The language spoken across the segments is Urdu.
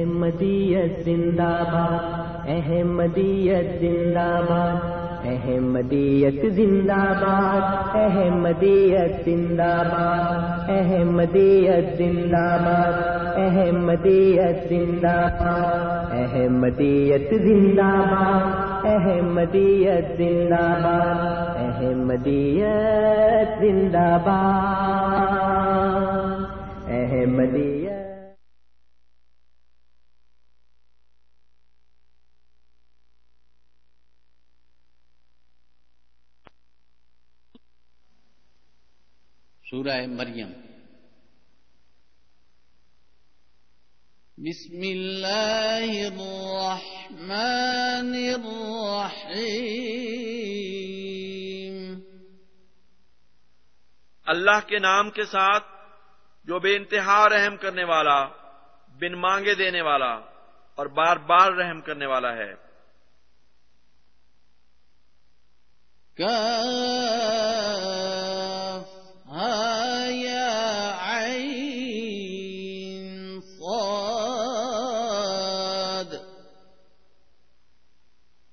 احمدیت زندہ باد, احمدیت زندہ باد, احمدیت زندہ باد, احمدیت زندہ باد, احمدیت زندہ باد, احمدیت زندہ باد, احمدیت زندہ باد, احمدیت زندہ باد, احمدیت زندہ باد, احمدیت. سورہ مریم. بسم اللہ الرحمن الرحیم. اللہ کے نام کے ساتھ جو بے انتہا رحم کرنے والا, بن مانگے دینے والا اور بار بار رحم کرنے والا ہے.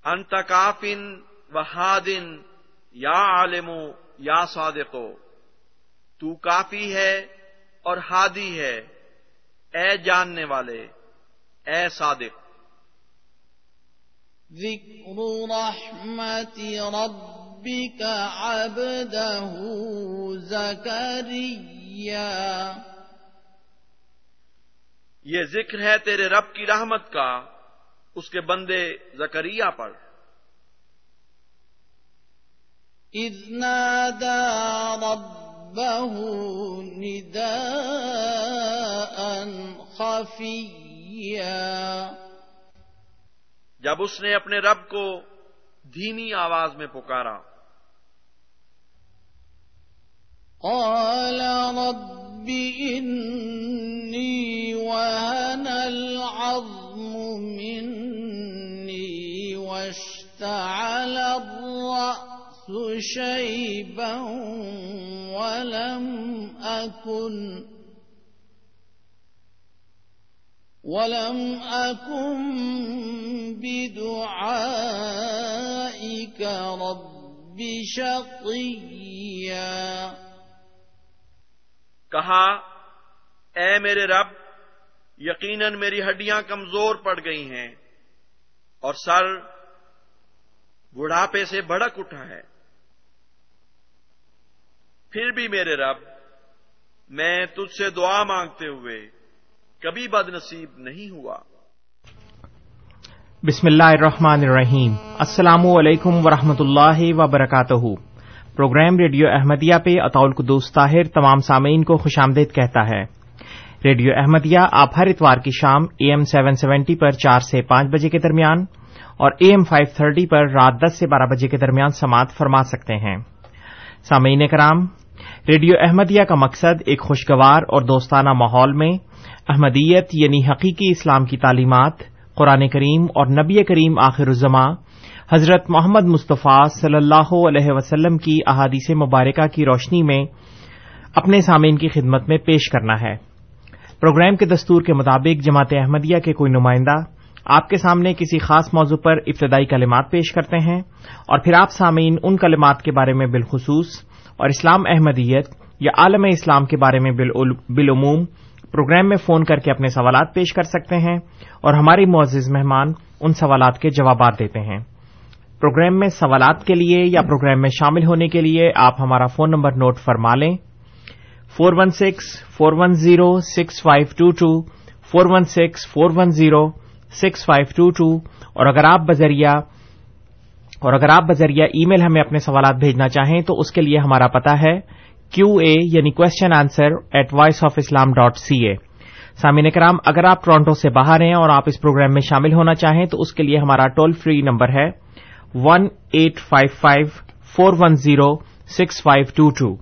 انت کاف و ہاد یا عالم یا صادق, تو کافی ہے اور ہادی ہے, اے جاننے والے, اے صادق. ذکر رحمت ربک عبدہ زکریا, یہ ذکر ہے تیرے رب کی رحمت کا اس کے بندے زکریا پر. اذ نادا ربہ نداء خفیا, جب اس نے اپنے رب کو دھیمی آواز میں پکارا. قال رب انی وہن العظم منی واشتعل الرأس شيبا ولم أكن بدعائك رب شقيا. کہا اے میرے رب, یقیناً میری ہڈیاں کمزور پڑ گئی ہیں اور سر بڑھاپے سے بھڑک اٹھا ہے, پھر بھی میرے رب میں تجھ سے دعا مانگتے ہوئے کبھی بد نصیب نہیں ہوا. بسم اللہ الرحمن الرحیم. السلام علیکم ورحمۃ اللہ وبرکاتہ. پروگرام ریڈیو احمدیہ پہ اطول قدوس طاہر تمام سامعین کو خوش آمدید کہتا ہے. ریڈیو احمدیہ آپ ہر اتوار کی شام اے ایم 770 پر 4 سے 5 بجے کے درمیان اور اے ایم 530 پر رات 10 سے 12 بجے کے درمیان سماعت فرما سکتے ہیں. سامعین کرام, ریڈیو احمدیہ کا مقصد ایک خوشگوار اور دوستانہ ماحول میں احمدیت یعنی حقیقی اسلام کی تعلیمات, قرآن کریم اور نبی کریم آخر الزماں حضرت محمد مصطفیٰ صلی اللہ علیہ وسلم کی احادیث مبارکہ کی روشنی میں اپنے سامعین کی خدمت میں پیش کرنا ہے. پروگرام کے دستور کے مطابق جماعت احمدیہ کے کوئی نمائندہ آپ کے سامنے کسی خاص موضوع پر ابتدائی کلمات پیش کرتے ہیں اور پھر آپ سامعین ان کلمات کے بارے میں بالخصوص اور اسلام احمدیت یا عالم اسلام کے بارے میں بالعموم پروگرام میں فون کر کے اپنے سوالات پیش کر سکتے ہیں اور ہمارے معزز مہمان ان سوالات کے جوابات دیتے ہیں. پروگرام میں سوالات کے لیے یا پروگرام میں شامل ہونے کے لیے آپ ہمارا فون نمبر نوٹ فرما لیں, 416-410-6522, 416-410-6522. اور اگر آپ بذریعہ ای میل ہمیں اپنے سوالات بھیجنا چاہیں تو اس کے لیے ہمارا پتہ ہے QA یعنی questionanswer@voiceofislam.ca. سامعین کرام, اگر آپ ٹورانٹو سے باہر ہیں اور آپ اس پروگرام میں شامل ہونا چاہیں تو اس کے لیے ہمارا ٹول فری نمبر ہے 1-855-410-6522,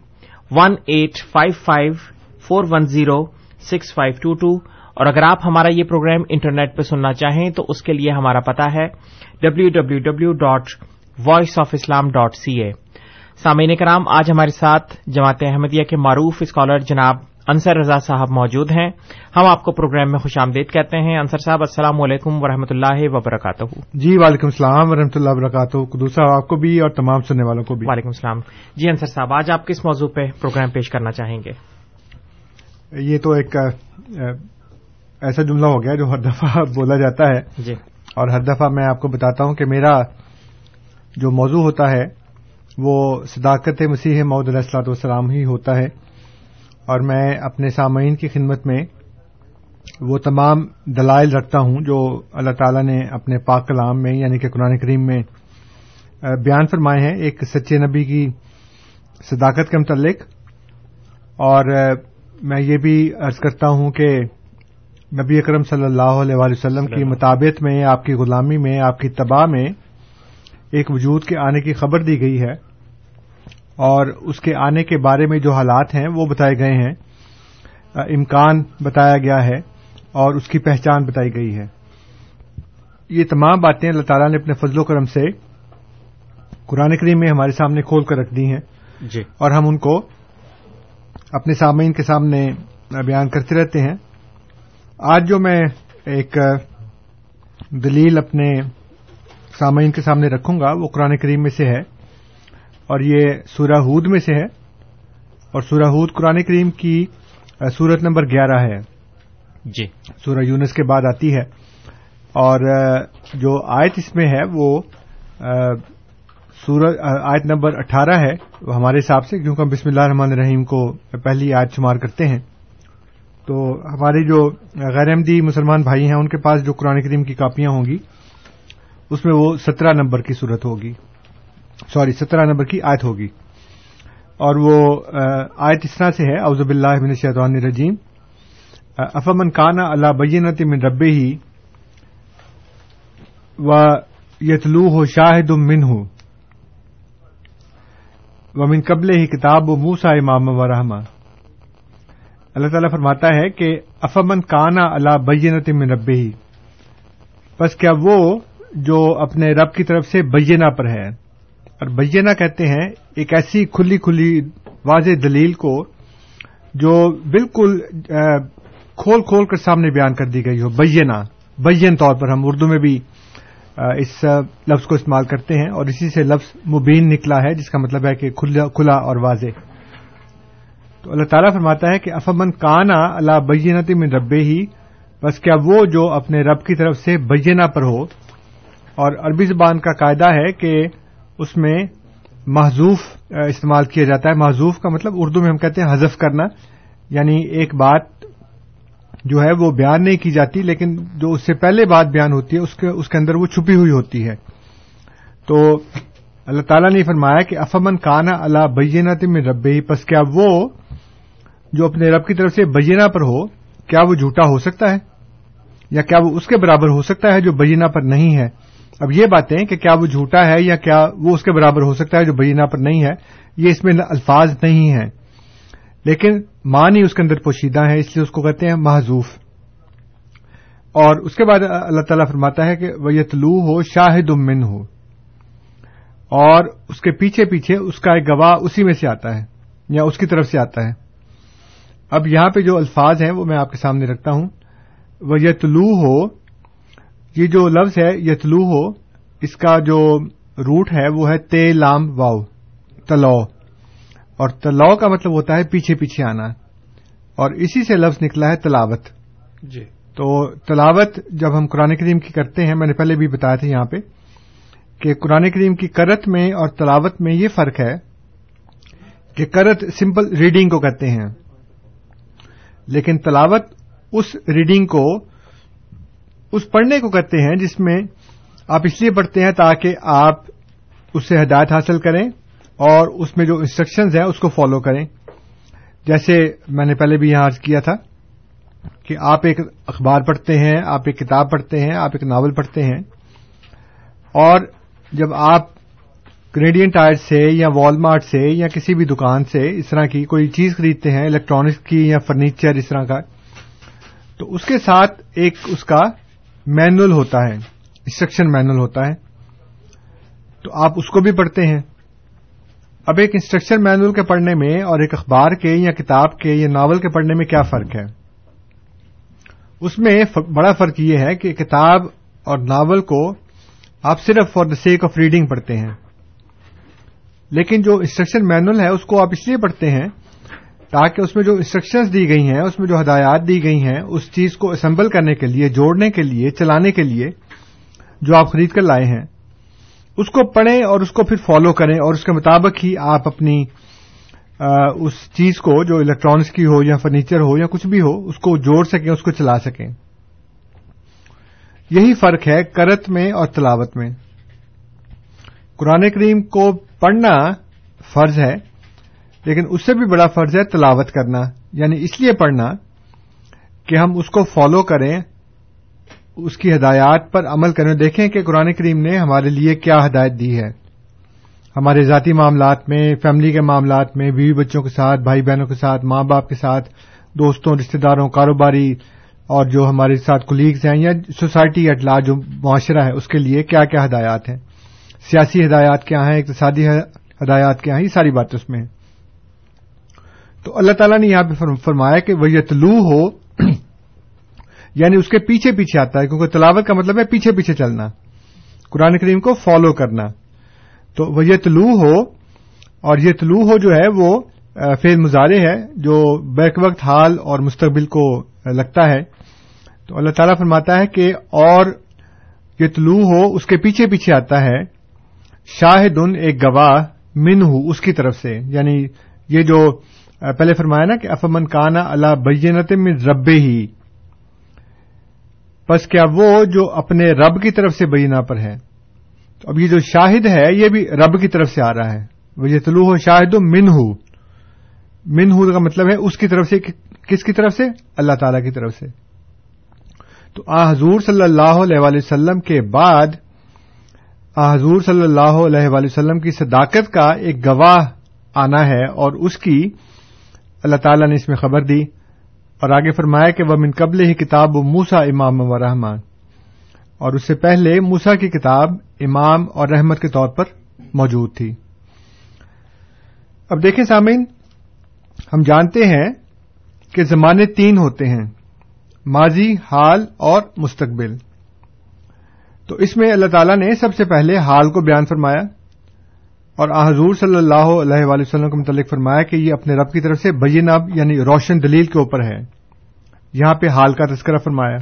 1-855-410-6522. اور اگر آپ ہمارا یہ پروگرام انٹرنیٹ پہ سننا چاہیں تو اس کے لیے ہمارا پتہ ہے www.voiceofislam.ca. سامعین کرام, آج ہمارے ساتھ جماعت احمدیہ کے معروف اسکالر جناب انصر رضا صاحب موجود ہیں. ہم آپ کو پروگرام میں خوش آمدید کہتے ہیں. انصر صاحب السلام علیکم ورحمۃ اللہ وبرکاتہ. جی وعلیکم السلام ورحمۃ اللہ وبرکاتہ. دوسرا آپ کو بھی اور تمام سننے والوں کو بھی وعلیکم السلام. جی انصر صاحب, آج آپ کس موضوع پہ پروگرام پیش کرنا چاہیں گے؟ یہ تو ایک ایسا جملہ ہو گیا جو ہر دفعہ بولا جاتا ہے جی, اور ہر دفعہ میں آپ کو بتاتا ہوں کہ میرا جو موضوع ہوتا ہے وہ صداقت مسیح موعود علیہ الصلوۃ والسلام ہی ہوتا ہے, اور میں اپنے سامعین کی خدمت میں وہ تمام دلائل رکھتا ہوں جو اللہ تعالیٰ نے اپنے پاک کلام میں یعنی کہ قرآن کریم میں بیان فرمائے ہیں, ایک سچے نبی کی صداقت کے متعلق. اور میں یہ بھی عرض کرتا ہوں کہ نبی اکرم صلی اللہ علیہ وآلہ وسلم کی مطابعت میں, آپ کی غلامی میں, آپ کی اتباع میں ایک وجود کے آنے کی خبر دی گئی ہے, اور اس کے آنے کے بارے میں جو حالات ہیں وہ بتائے گئے ہیں, امکان بتایا گیا ہے اور اس کی پہچان بتائی گئی ہے. یہ تمام باتیں اللہ تعالیٰ نے اپنے فضل و کرم سے قرآن کریم میں ہمارے سامنے کھول کر رکھ دی ہیں جی, اور ہم ان کو اپنے سامعین کے سامنے بیان کرتے رہتے ہیں. آج جو میں ایک دلیل اپنے سامعین کے سامنے رکھوں گا وہ قرآن کریم میں سے ہے, اور یہ سورہ ہود میں سے ہے, اور سورہ ہود قرآن کریم کی سورت نمبر 11 ہے جی, سورہ یونس کے بعد آتی ہے. اور جو آیت اس میں ہے وہ آیت نمبر 18 ہے وہ ہمارے حساب سے, کیونکہ ہم بسم اللہ الرحمن الرحیم کو پہلی آیت شمار کرتے ہیں. تو ہمارے جو غیر احمدی مسلمان بھائی ہیں ان کے پاس جو قرآن کریم کی کاپیاں ہوں گی اس میں وہ 17 نمبر کی صورت ہوگی, 17 نمبر کی آیت ہوگی, اور وہ آیت اس طرح سے ہے: اعوذ باللہ من الشیطان الرجیم افمن کان علی بینۃ من ربہ و یتلوہ شاہد منہ و من قبلہ کتاب موسی امام و رحمہ. اللہ تعالیٰ فرماتا ہے کہ افمن کان علی بینۃ من ربہ, بس کیا وہ جو اپنے رب کی طرف سے بینہ پر ہے, اور بینہ کہتے ہیں ایک ایسی کھلی کھلی واضح دلیل کو جو بالکل کھول کھول کر سامنے بیان کر دی گئی ہو. بینہ بین طور پر ہم اردو میں بھی اس لفظ کو استعمال کرتے ہیں, اور اسی سے لفظ مبین نکلا ہے جس کا مطلب ہے کہ کھلا اور واضح. تو اللہ تعالیٰ فرماتا ہے کہ افمن کانا علی بینۃ من ربہ, بس کیا وہ جو اپنے رب کی طرف سے بینہ پر ہو. اور عربی زبان کا قاعدہ ہے کہ اس میں محذوف استعمال کیا جاتا ہے. محذوف کا مطلب اردو میں ہم کہتے ہیں حذف کرنا, یعنی ایک بات جو ہے وہ بیان نہیں کی جاتی لیکن جو اس سے پہلے بات بیان ہوتی ہے اس کے اندر وہ چھپی ہوئی ہوتی ہے. تو اللہ تعالیٰ نے فرمایا کہ افمن کان علی بینۃ من ربہ, پس کیا وہ جو اپنے رب کی طرف سے بینہ پر ہو کیا وہ جھوٹا ہو سکتا ہے, یا کیا وہ اس کے برابر ہو سکتا ہے جو بینہ پر نہیں ہے. اب یہ باتیں کہ کیا وہ جھوٹا ہے یا کیا وہ اس کے برابر ہو سکتا ہے جو بینہ پر نہیں ہے, یہ اس میں الفاظ نہیں ہیں, لیکن معنی اس کے اندر پوشیدہ ہے, اس لیے اس کو کہتے ہیں محذوف. اور اس کے بعد اللہ تعالیٰ فرماتا ہے کہ وَيَتْلُوهُ شَاهِدٌ مِّنْهُ, اور اس کے پیچھے پیچھے اس کا ایک گواہ اسی میں سے آتا ہے یا اس کی طرف سے آتا ہے. اب یہاں پہ جو الفاظ ہیں وہ میں آپ کے سامنے رکھتا ہوں. وَيَتْلُوهُ, یہ جو لفظ ہے یتلو ہو, اس کا جو روٹ ہے وہ ہے تے لام واو تلو, اور تلو کا مطلب ہوتا ہے پیچھے پیچھے آنا, اور اسی سے لفظ نکلا ہے تلاوت جی. تو تلاوت جب ہم قرآن کریم کی کرتے ہیں, میں نے پہلے بھی بتایا تھا یہاں پہ کہ قرآن کریم کی قرأت میں اور تلاوت میں یہ فرق ہے کہ قرأت سمپل ریڈنگ کو کہتے ہیں, لیکن تلاوت اس ریڈنگ کو, اس پڑھنے کو کہتے ہیں جس میں آپ اس لیے پڑھتے ہیں تاکہ آپ اس سے ہدایت حاصل کریں اور اس میں جو انسٹرکشنز ہیں اس کو فالو کریں. جیسے میں نے پہلے بھی یہاں عرض کیا تھا کہ آپ ایک اخبار پڑھتے ہیں, آپ ایک کتاب پڑھتے ہیں, آپ ایک ناول پڑھتے ہیں, اور جب آپ کینیڈین ٹائر سے یا والمارٹ سے یا کسی بھی دکان سے اس طرح کی کوئی چیز خریدتے ہیں, الیکٹرانکس کی یا فرنیچر اس طرح کا, تو اس کے ساتھ ایک اس کا مینول ہوتا ہے, انسٹرکشن مینول ہوتا ہے. تو آپ اس کو بھی پڑھتے ہیں, اب ایک انسٹرکشن مینول کے پڑھنے میں اور ایک اخبار کے یا کتاب کے یا ناول کے پڑھنے میں کیا فرق ہے؟ اس میں بڑا فرق یہ ہے کہ کتاب اور ناول کو آپ صرف for the sake of reading پڑھتے ہیں، لیکن جو انسٹرکشن مینول ہے اس کو آپ اس لیے پڑھتے ہیں تاکہ اس میں جو انسٹرکشنز دی گئی ہیں، اس میں جو ہدایات دی گئی ہیں، اس چیز کو اسمبل کرنے کے لیے، جوڑنے کے لیے، چلانے کے لیے جو آپ خرید کر لائے ہیں اس کو پڑھیں اور اس کو پھر فالو کریں، اور اس کے مطابق ہی آپ اپنی اس چیز کو جو الیکٹرانکس کی ہو یا فرنیچر ہو یا کچھ بھی ہو اس کو جوڑ سکیں، اس کو چلا سکیں۔ یہی فرق ہے قرأت میں اور تلاوت میں۔ قرآن کریم کو پڑھنا فرض ہے، لیکن اس سے بھی بڑا فرض ہے تلاوت کرنا، یعنی اس لیے پڑھنا کہ ہم اس کو فالو کریں، اس کی ہدایات پر عمل کریں، دیکھیں کہ قرآن کریم نے ہمارے لیے کیا ہدایت دی ہے، ہمارے ذاتی معاملات میں، فیملی کے معاملات میں، بیوی بچوں کے ساتھ، بھائی بہنوں کے ساتھ، ماں باپ کے ساتھ، دوستوں، رشتہ داروں، کاروباری اور جو ہمارے ساتھ کولیگز ہیں، یا سوسائٹی ایٹ لارج، جو معاشرہ ہے، اس کے لیے کیا کیا ہدایات ہیں، سیاسی ہدایات کیا ہیں، اقتصادی ہدایات کیا ہیں، یہ ساری باتیں اس میں ہیں۔ تو اللہ تعالیٰ نے یہاں پہ فرمایا کہ وہ یتلو ہو، یعنی اس کے پیچھے پیچھے آتا ہے، کیونکہ تلاوت کا مطلب ہے پیچھے پیچھے چلنا، قرآن کریم کو فالو کرنا۔ تو وہ یتلو ہو، اور یتلو ہو جو ہے وہ فعل مضارع ہے جو بیک وقت حال اور مستقبل کو لگتا ہے۔ تو اللہ تعالیٰ فرماتا ہے کہ اور یتلو ہو اس کے پیچھے پیچھے آتا ہے، شاہدن ایک گواہ، منہ اس کی طرف سے، یعنی یہ جو پہلے فرمایا نا کہ افمن کانا علی بینۃ من ربہ، بس کیا وہ جو اپنے رب کی طرف سے بینہ پر ہے۔ تو اب یہ جو شاہد ہے یہ بھی رب کی طرف سے آ رہا ہے، وَيَتْلُوهُ شَاهِدٌ مِّنْهُ، منہ کا مطلب ہے اس کی طرف سے، کس کی طرف سے؟ اللہ تعالی کی طرف سے۔ تو حضور صلی اللہ علیہ وآلہ وسلم کے بعد حضور صلی اللہ علیہ وآلہ وسلم کی صداقت کا ایک گواہ آنا ہے، اور اس کی اللہ تعالی نے اس میں خبر دی، اور آگے فرمایا کہ وَمِن قَبْلِهِ کتاب موسیٰ امام و رحمان، اور اس سے پہلے موسیٰ کی کتاب امام اور رحمت کے طور پر موجود تھی۔ اب دیکھیں سامعین، ہم جانتے ہیں کہ زمانے تین ہوتے ہیں، ماضی، حال اور مستقبل۔ تو اس میں اللہ تعالیٰ نے سب سے پہلے حال کو بیان فرمایا، اور حضور صلی اللہ علیہ وآلہ وسلم کے متعلق فرمایا کہ یہ اپنے رب کی طرف سے بینہ، یعنی روشن دلیل کے اوپر ہے، یہاں پہ حال کا تذکرہ فرمایا۔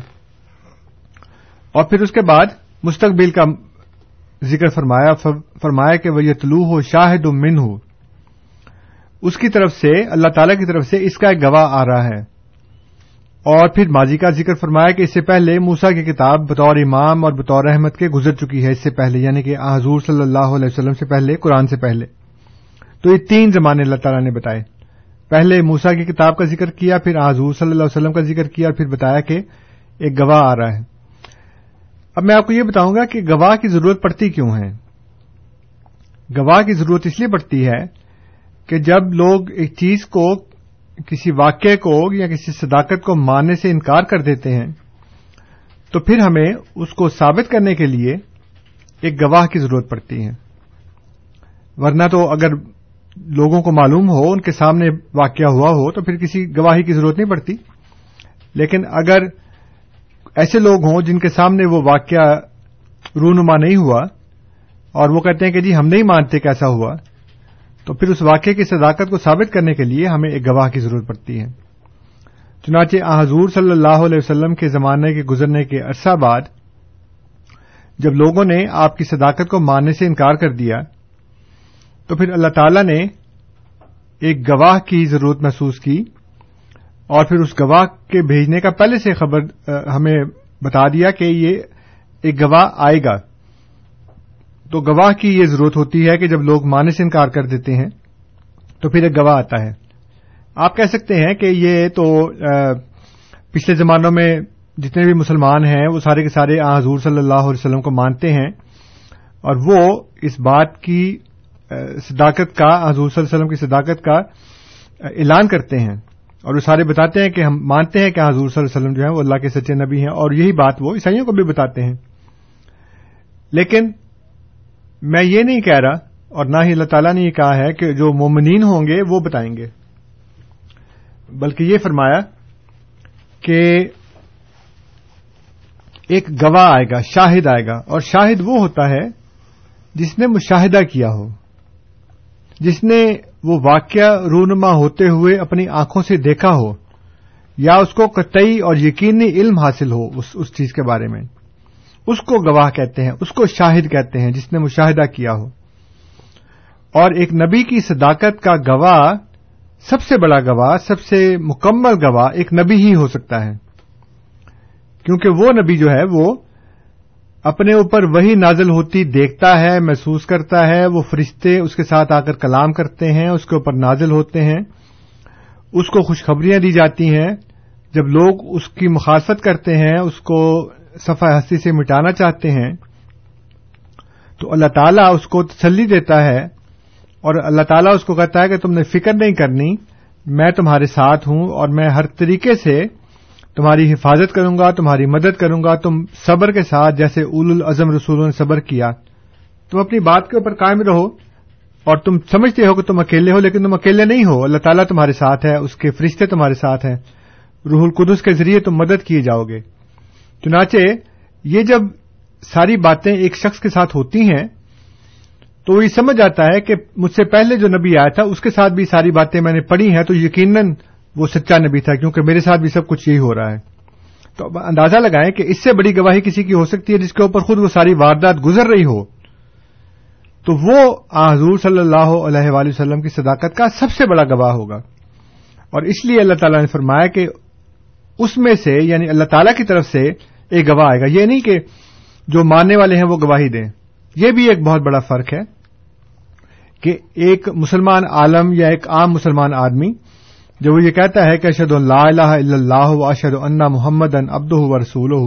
اور پھر اس کے بعد مستقبل کا ذکر فرمایا، کہ وَيَتْلُوهُ شَاهِدٌ مِّنْهُ، اس کی طرف سے، اللہ تعالی کی طرف سے اس کا ایک گواہ آ رہا ہے۔ اور پھر ماضی کا ذکر فرمایا کہ اس سے پہلے موسیٰ کی کتاب بطور امام اور بطور رحمت کے گزر چکی ہے، اس سے پہلے، یعنی کہ حضور صلی اللہ علیہ وسلم سے پہلے، قرآن سے پہلے۔ تو یہ تین زمانے اللہ تعالیٰ نے بتائے، پہلے موسیٰ کی کتاب کا ذکر کیا، پھر حضور صلی اللہ علیہ وسلم کا ذکر کیا، اور پھر بتایا کہ ایک گواہ آ رہا ہے۔ اب میں آپ کو یہ بتاؤں گا کہ گواہ کی ضرورت پڑتی کیوں ہے۔ گواہ کی ضرورت اس لیے پڑتی ہے کہ جب لوگ ایک چیز کو، کسی واقعے کو یا کسی صداقت کو ماننے سے انکار کر دیتے ہیں، تو پھر ہمیں اس کو ثابت کرنے کے لیے ایک گواہ کی ضرورت پڑتی ہے، ورنہ تو اگر لوگوں کو معلوم ہو، ان کے سامنے واقعہ ہوا ہو، تو پھر کسی گواہی کی ضرورت نہیں پڑتی۔ لیکن اگر ایسے لوگ ہوں جن کے سامنے وہ واقعہ رونما نہیں ہوا، اور وہ کہتے ہیں کہ جی ہم نہیں مانتے کہ ایسا ہوا، تو پھر اس واقعے کی صداقت کو ثابت کرنے کے لیے ہمیں ایک گواہ کی ضرورت پڑتی ہے۔ چنانچہ حضور صلی اللہ علیہ وسلم کے زمانے کے گزرنے کے عرصہ بعد جب لوگوں نے آپ کی صداقت کو ماننے سے انکار کر دیا، تو پھر اللہ تعالیٰ نے ایک گواہ کی ضرورت محسوس کی، اور پھر اس گواہ کے بھیجنے کا پہلے سے خبر ہمیں بتا دیا کہ یہ ایک گواہ آئے گا۔ تو گواہ کی یہ ضرورت ہوتی ہے کہ جب لوگ ماننے سے انکار کر دیتے ہیں تو پھر ایک گواہ آتا ہے۔ آپ کہہ سکتے ہیں کہ یہ تو پچھلے زمانوں میں جتنے بھی مسلمان ہیں وہ سارے کے سارے حضور صلی اللہ علیہ وسلم کو مانتے ہیں، اور وہ اس بات کی صداقت کا، حضور صلی اللہ علیہ وسلم کی صداقت کا اعلان کرتے ہیں، اور وہ سارے بتاتے ہیں کہ ہم مانتے ہیں کہ حضور صلی اللہ علیہ وسلم جو ہیں وہ اللہ کے سچے نبی ہیں، اور یہی بات وہ عیسائیوں کو بھی بتاتے ہیں۔ لیکن میں یہ نہیں کہہ رہا، اور نہ ہی اللہ تعالیٰ نے یہ کہا ہے کہ جو مومنین ہوں گے وہ بتائیں گے، بلکہ یہ فرمایا کہ ایک گواہ آئے گا، شاہد آئے گا، اور شاہد وہ ہوتا ہے جس نے مشاہدہ کیا ہو، جس نے وہ واقعہ رونما ہوتے ہوئے اپنی آنکھوں سے دیکھا ہو، یا اس کو قطعی اور یقینی علم حاصل ہو اس چیز کے بارے میں، اس کو گواہ کہتے ہیں، اس کو شاہد کہتے ہیں جس نے مشاہدہ کیا ہو۔ اور ایک نبی کی صداقت کا گواہ، سب سے بڑا گواہ، سب سے مکمل گواہ ایک نبی ہی ہو سکتا ہے، کیونکہ وہ نبی جو ہے وہ اپنے اوپر وہی نازل ہوتی دیکھتا ہے، محسوس کرتا ہے، وہ فرشتے اس کے ساتھ آ کر کلام کرتے ہیں، اس کے اوپر نازل ہوتے ہیں، اس کو خوشخبریاں دی جاتی ہیں۔ جب لوگ اس کی مخالفت کرتے ہیں، اس کو صفحہ ہستی سے مٹانا چاہتے ہیں، تو اللہ تعالیٰ اس کو تسلی دیتا ہے، اور اللہ تعالیٰ اس کو کہتا ہے کہ تم نے فکر نہیں کرنی، میں تمہارے ساتھ ہوں اور میں ہر طریقے سے تمہاری حفاظت کروں گا، تمہاری مدد کروں گا، تم صبر کے ساتھ، جیسے اولو العزم رسولوں نے صبر کیا، تم اپنی بات کے اوپر قائم رہو، اور تم سمجھتے ہو کہ تم اکیلے ہو، لیکن تم اکیلے نہیں ہو، اللہ تعالیٰ تمہارے ساتھ ہے، اس کے فرشتے تمہارے ساتھ ہیں، روح القدس کے ذریعے تم مدد کیے جاؤ گے۔ چنانچہ یہ جب ساری باتیں ایک شخص کے ساتھ ہوتی ہیں تو یہ سمجھ آتا ہے کہ مجھ سے پہلے جو نبی آیا تھا اس کے ساتھ بھی ساری باتیں میں نے پڑھی ہیں، تو یقیناً وہ سچا نبی تھا، کیونکہ میرے ساتھ بھی سب کچھ یہی ہو رہا ہے۔ تو اندازہ لگائیں کہ اس سے بڑی گواہی کسی کی ہو سکتی ہے جس کے اوپر خود وہ ساری واردات گزر رہی ہو۔ تو وہ حضور صلی اللہ علیہ وآلہ وسلم کی صداقت کا سب سے بڑا گواہ ہوگا، اور اس لیے اللہ تعالیٰ نے فرمایا کہ اس میں سے، یعنی اللہ تعالیٰ کی طرف سے ایک گواہ آئے گا۔ یہ نہیں کہ جو ماننے والے ہیں وہ گواہی دیں، یہ بھی ایک بہت بڑا فرق ہے کہ ایک مسلمان عالم یا ایک عام مسلمان آدمی جب وہ یہ کہتا ہے کہ اشہد ان لا الہ الا اللہ و اشہد ان محمد عبدہ و رسولہ،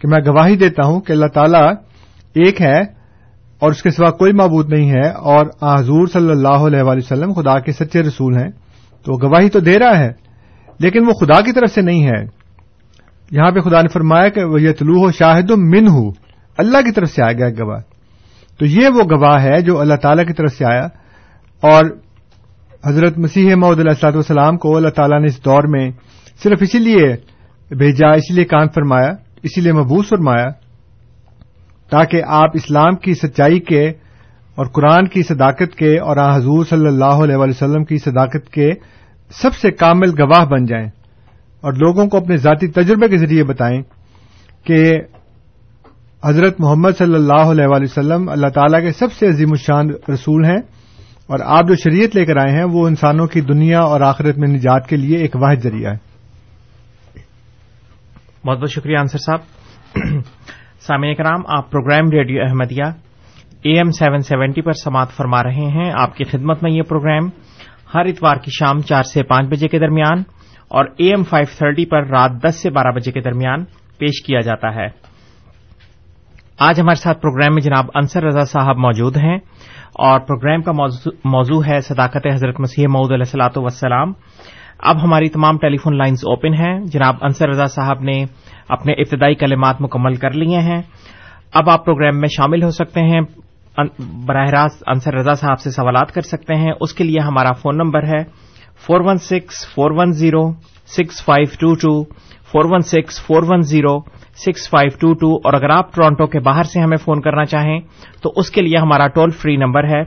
کہ میں گواہی دیتا ہوں کہ اللہ تعالیٰ ایک ہے اور اس کے سوا کوئی معبود نہیں ہے، اور حضور صلی اللہ علیہ وآلہ وسلم خدا کے سچے رسول ہیں، تو گواہی تو دے رہا ہے لیکن وہ خدا کی طرف سے نہیں ہے۔ یہاں پہ خدا نے فرمایا کہ وَيَتْلُوهُ شَاهِدٌ مِّنْهُ، اللہ کی طرف سے آیا گیا گواہ، تو یہ وہ گواہ ہے جو اللہ تعالیٰ کی طرف سے آیا۔ اور حضرت مسیح موعود علیہ الصلوۃ والسلام کو اللہ تعالیٰ نے اس دور میں صرف اسی لیے بھیجا، اسی لیے کام فرمایا، اسی لیے مبعوث فرمایا، تاکہ آپ اسلام کی سچائی کے اور قرآن کی صداقت کے اور حضور صلی اللہ علیہ وآلہ وسلم کی صداقت کے سب سے کامل گواہ بن جائیں، اور لوگوں کو اپنے ذاتی تجربے کے ذریعے بتائیں کہ حضرت محمد صلی اللہ علیہ وآلہ وسلم اللہ تعالیٰ کے سب سے عظیم الشان رسول ہیں، اور آپ جو شریعت لے کر آئے ہیں وہ انسانوں کی دنیا اور آخرت میں نجات کے لیے ایک واحد ذریعہ ہے۔ بہت بہت شکریہ انصر صاحب۔ سامعین کرام، آپ پروگرام ریڈیو احمدیہ AM 770 پر سماعت فرما رہے ہیں۔ آپ کی خدمت میں یہ پروگرام ہر اتوار کی شام 4 سے 5 بجے کے درمیان اور AM 530 پر رات 10 سے 12 بجے کے درمیان پیش کیا جاتا ہے۔ آج ہمارے ساتھ پروگرام میں جناب انصر رضا صاحب موجود ہیں، اور پروگرام کا موضوع ہے صداقت حضرت مسیح موعود علیہ الصلوۃ والسلام۔ اب ہماری تمام ٹیلی فون لائنز اوپن ہیں۔ جناب انصر رضا صاحب نے اپنے ابتدائی کلمات مکمل کر لیے ہیں، اب آپ پروگرام میں شامل ہو سکتے ہیں، براہ راست انصر رضا صاحب سے سوالات کر سکتے ہیں۔ اس کے لیے ہمارا فون نمبر ہے 416-410-6522، 416-410-6522، اور اگر آپ ٹورانٹو کے باہر سے ہمیں فون کرنا چاہیں تو اس کے لیے ہمارا ٹول فری نمبر ہے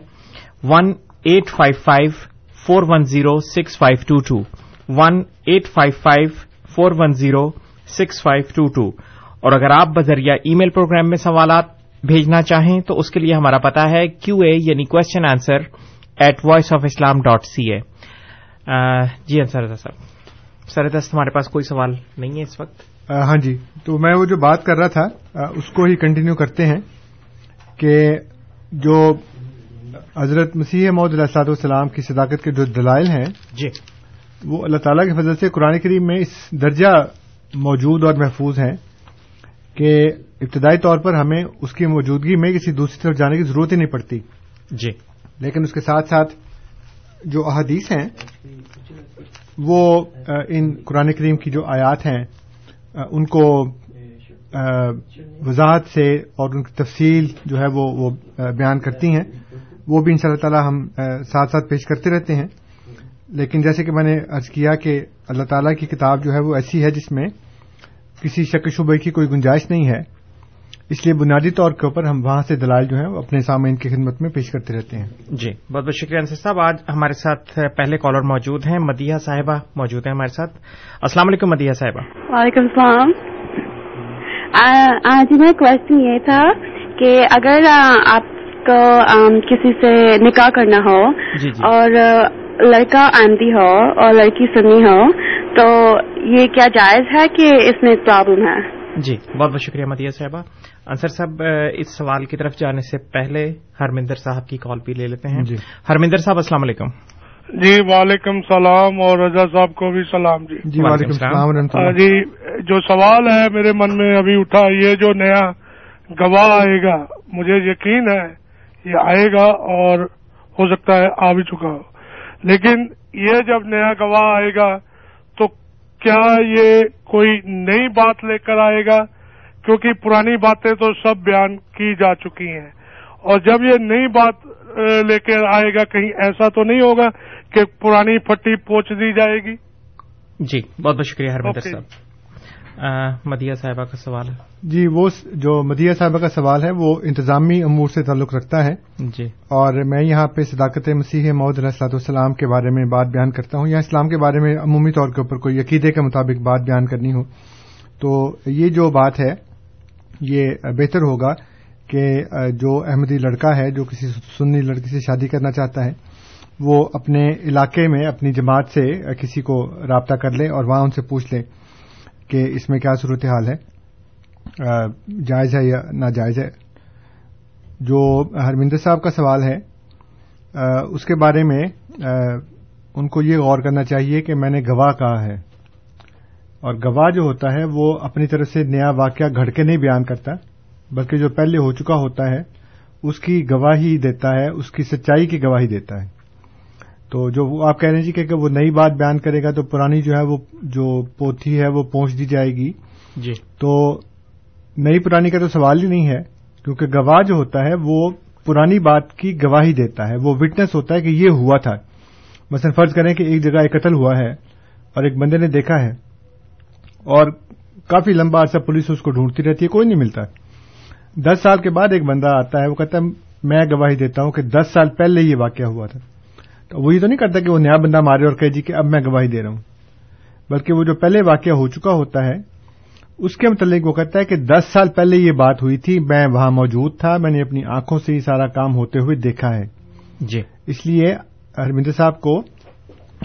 1-855-410-6522، 1-855-410-6522، اور اگر آپ بذریعہ ای میل پروگرام میں سوالات بھیجنا چاہیں تو اس کے لیے ہمارا پتہ ہے QA، یعنی کوشچن آنسر @voiceofislam.ca۔ جی انصر رضا صاحب، سر دست ہمارے پاس کوئی سوال نہیں ہے اس وقت۔ ہاں جی، تو میں وہ جو بات کر رہا تھا اس کو ہی کنٹینیو کرتے ہیں کہ جو حضرت مسیح موعود علیہ الصلوۃ والسلام کی صداقت کے جو دلائل ہیں جی، وہ اللہ تعالیٰ کے فضل سے قرآن کریم میں اس درجہ موجود اور محفوظ ہیں کہ ابتدائی طور پر ہمیں اس کی موجودگی میں کسی دوسری طرف جانے کی ضرورت ہی نہیں پڑتی جی، لیکن اس کے ساتھ ساتھ جو احادیث ہیں وہ ان قرآن کریم کی جو آیات ہیں ان کو وضاحت سے اور ان کی تفصیل جو ہے وہ بیان کرتی ہیں۔ وہ بھی انشاءاللہ تعالی ہم ساتھ ساتھ پیش کرتے رہتے ہیں. لیکن جیسے کہ میں نے عرض کیا کہ اللہ تعالیٰ کی کتاب جو ہے وہ ایسی ہے جس میں کسی شک شبہ کی کوئی گنجائش نہیں ہے, اس لیے بنیادی طور کے اوپر ہم وہاں سے دلائل جو ہیں اپنے سامعین کی خدمت میں پیش کرتے رہتے ہیں. جی بہت بہت شکریہ انصر صاحب. آج ہمارے ساتھ پہلے کالر موجود ہیں, مدیحہ صاحبہ موجود ہیں ہمارے ساتھ. السلام علیکم مدیحہ صاحبہ. وعلیکم السلام. آج میرا کوشچن یہ تھا کہ اگر آپ کو کسی سے نکاح کرنا ہو اور لڑکا آمدی ہو اور لڑکی سنی ہو تو یہ کیا جائز ہے کہ اس میں پرابلم ہے؟ جی بہت بہت شکریہ مدیحہ صاحبہ. انصر صاحب اس سوال کی طرف جانے سے پہلے ہرمندر صاحب کی کال بھی لے لیتے ہیں. ہرمندر صاحب السلام علیکم. جی وعلیکم السلام, اور رضا صاحب کو بھی سلام. جی وعلیکم السلام. جی جو سوال ہے میرے من میں ابھی اٹھا, یہ جو نیا گواہ آئے گا, مجھے یقین ہے یہ آئے گا اور ہو سکتا ہے آ بھی چکا ہو, لیکن یہ جب نیا گواہ آئے گا تو کیا یہ کوئی نئی بات لے کر آئے گا؟ کیونکہ پرانی باتیں تو سب بیان کی جا چکی ہیں, اور جب یہ نئی بات لے کے آئے گا کہیں ایسا تو نہیں ہوگا کہ پرانی پھٹی پوچھ دی جائے گی؟ جی بہت بہت شکریہ ہرمندر صاحب. مدیحہ صاحبہ کا سوال. جی وہ جو مدیحہ صاحبہ کا سوال ہے وہ انتظامی امور سے تعلق رکھتا ہے. جی اور میں یہاں پہ صداقت مسیح موعود علیہ الصلوۃ والسلام کے بارے میں بات بیان کرتا ہوں, یا اسلام کے بارے میں عمومی طور کے اوپر کوئی عقیدے کے مطابق بات بیان کرنی ہو تو یہ جو بات ہے یہ بہتر ہوگا کہ جو احمدی لڑکا ہے جو کسی سنی لڑکی سے شادی کرنا چاہتا ہے وہ اپنے علاقے میں اپنی جماعت سے کسی کو رابطہ کر لے اور وہاں ان سے پوچھ لے کہ اس میں کیا صورتحال ہے, جائز ہے یا ناجائز ہے. جو ہرمندر صاحب کا سوال ہے اس کے بارے میں ان کو یہ غور کرنا چاہیے کہ میں نے گواہ کہا ہے, اور گواہ جو ہوتا ہے وہ اپنی طرف سے نیا واقعہ گھڑ کے نہیں بیان کرتا بلکہ جو پہلے ہو چکا ہوتا ہے اس کی گواہی دیتا ہے, اس کی سچائی کی گواہی دیتا ہے. تو جو آپ کہہ رہے ہیں جی کہ وہ نئی بات بیان کرے گا تو پرانی جو ہے وہ جو پوتھی ہے وہ پہنچ دی جائے گی. جی تو نئی پرانی کا تو سوال ہی نہیں ہے, کیونکہ گواہ جو ہوتا ہے وہ پرانی بات کی گواہی دیتا ہے, وہ وٹنس ہوتا ہے کہ یہ ہوا تھا. مثلا فرض کریں کہ ایک جگہ ایک قتل ہوا ہے اور ایک بندے نے دیکھا ہے, اور کافی لمبا عرصہ پولیس اس کو ڈھونڈتی رہتی ہے, کوئی نہیں ملتا. 10 سال کے بعد ایک بندہ آتا ہے, وہ کہتا ہے میں گواہی دیتا ہوں کہ 10 سال پہلے یہ واقعہ ہوا تھا. تو وہ یہ تو نہیں کرتا کہ وہ نیا بندہ مارے اور کہے جی کہ اب میں گواہی دے رہا ہوں, بلکہ وہ جو پہلے واقعہ ہو چکا ہوتا ہے اس کے متعلق وہ کہتا ہے کہ 10 سال پہلے یہ بات ہوئی تھی, میں وہاں موجود تھا, میں نے اپنی آنکھوں سے یہ سارا کام ہوتے ہوئے دیکھا ہے. جی اس لیے ہرمندر صاحب کو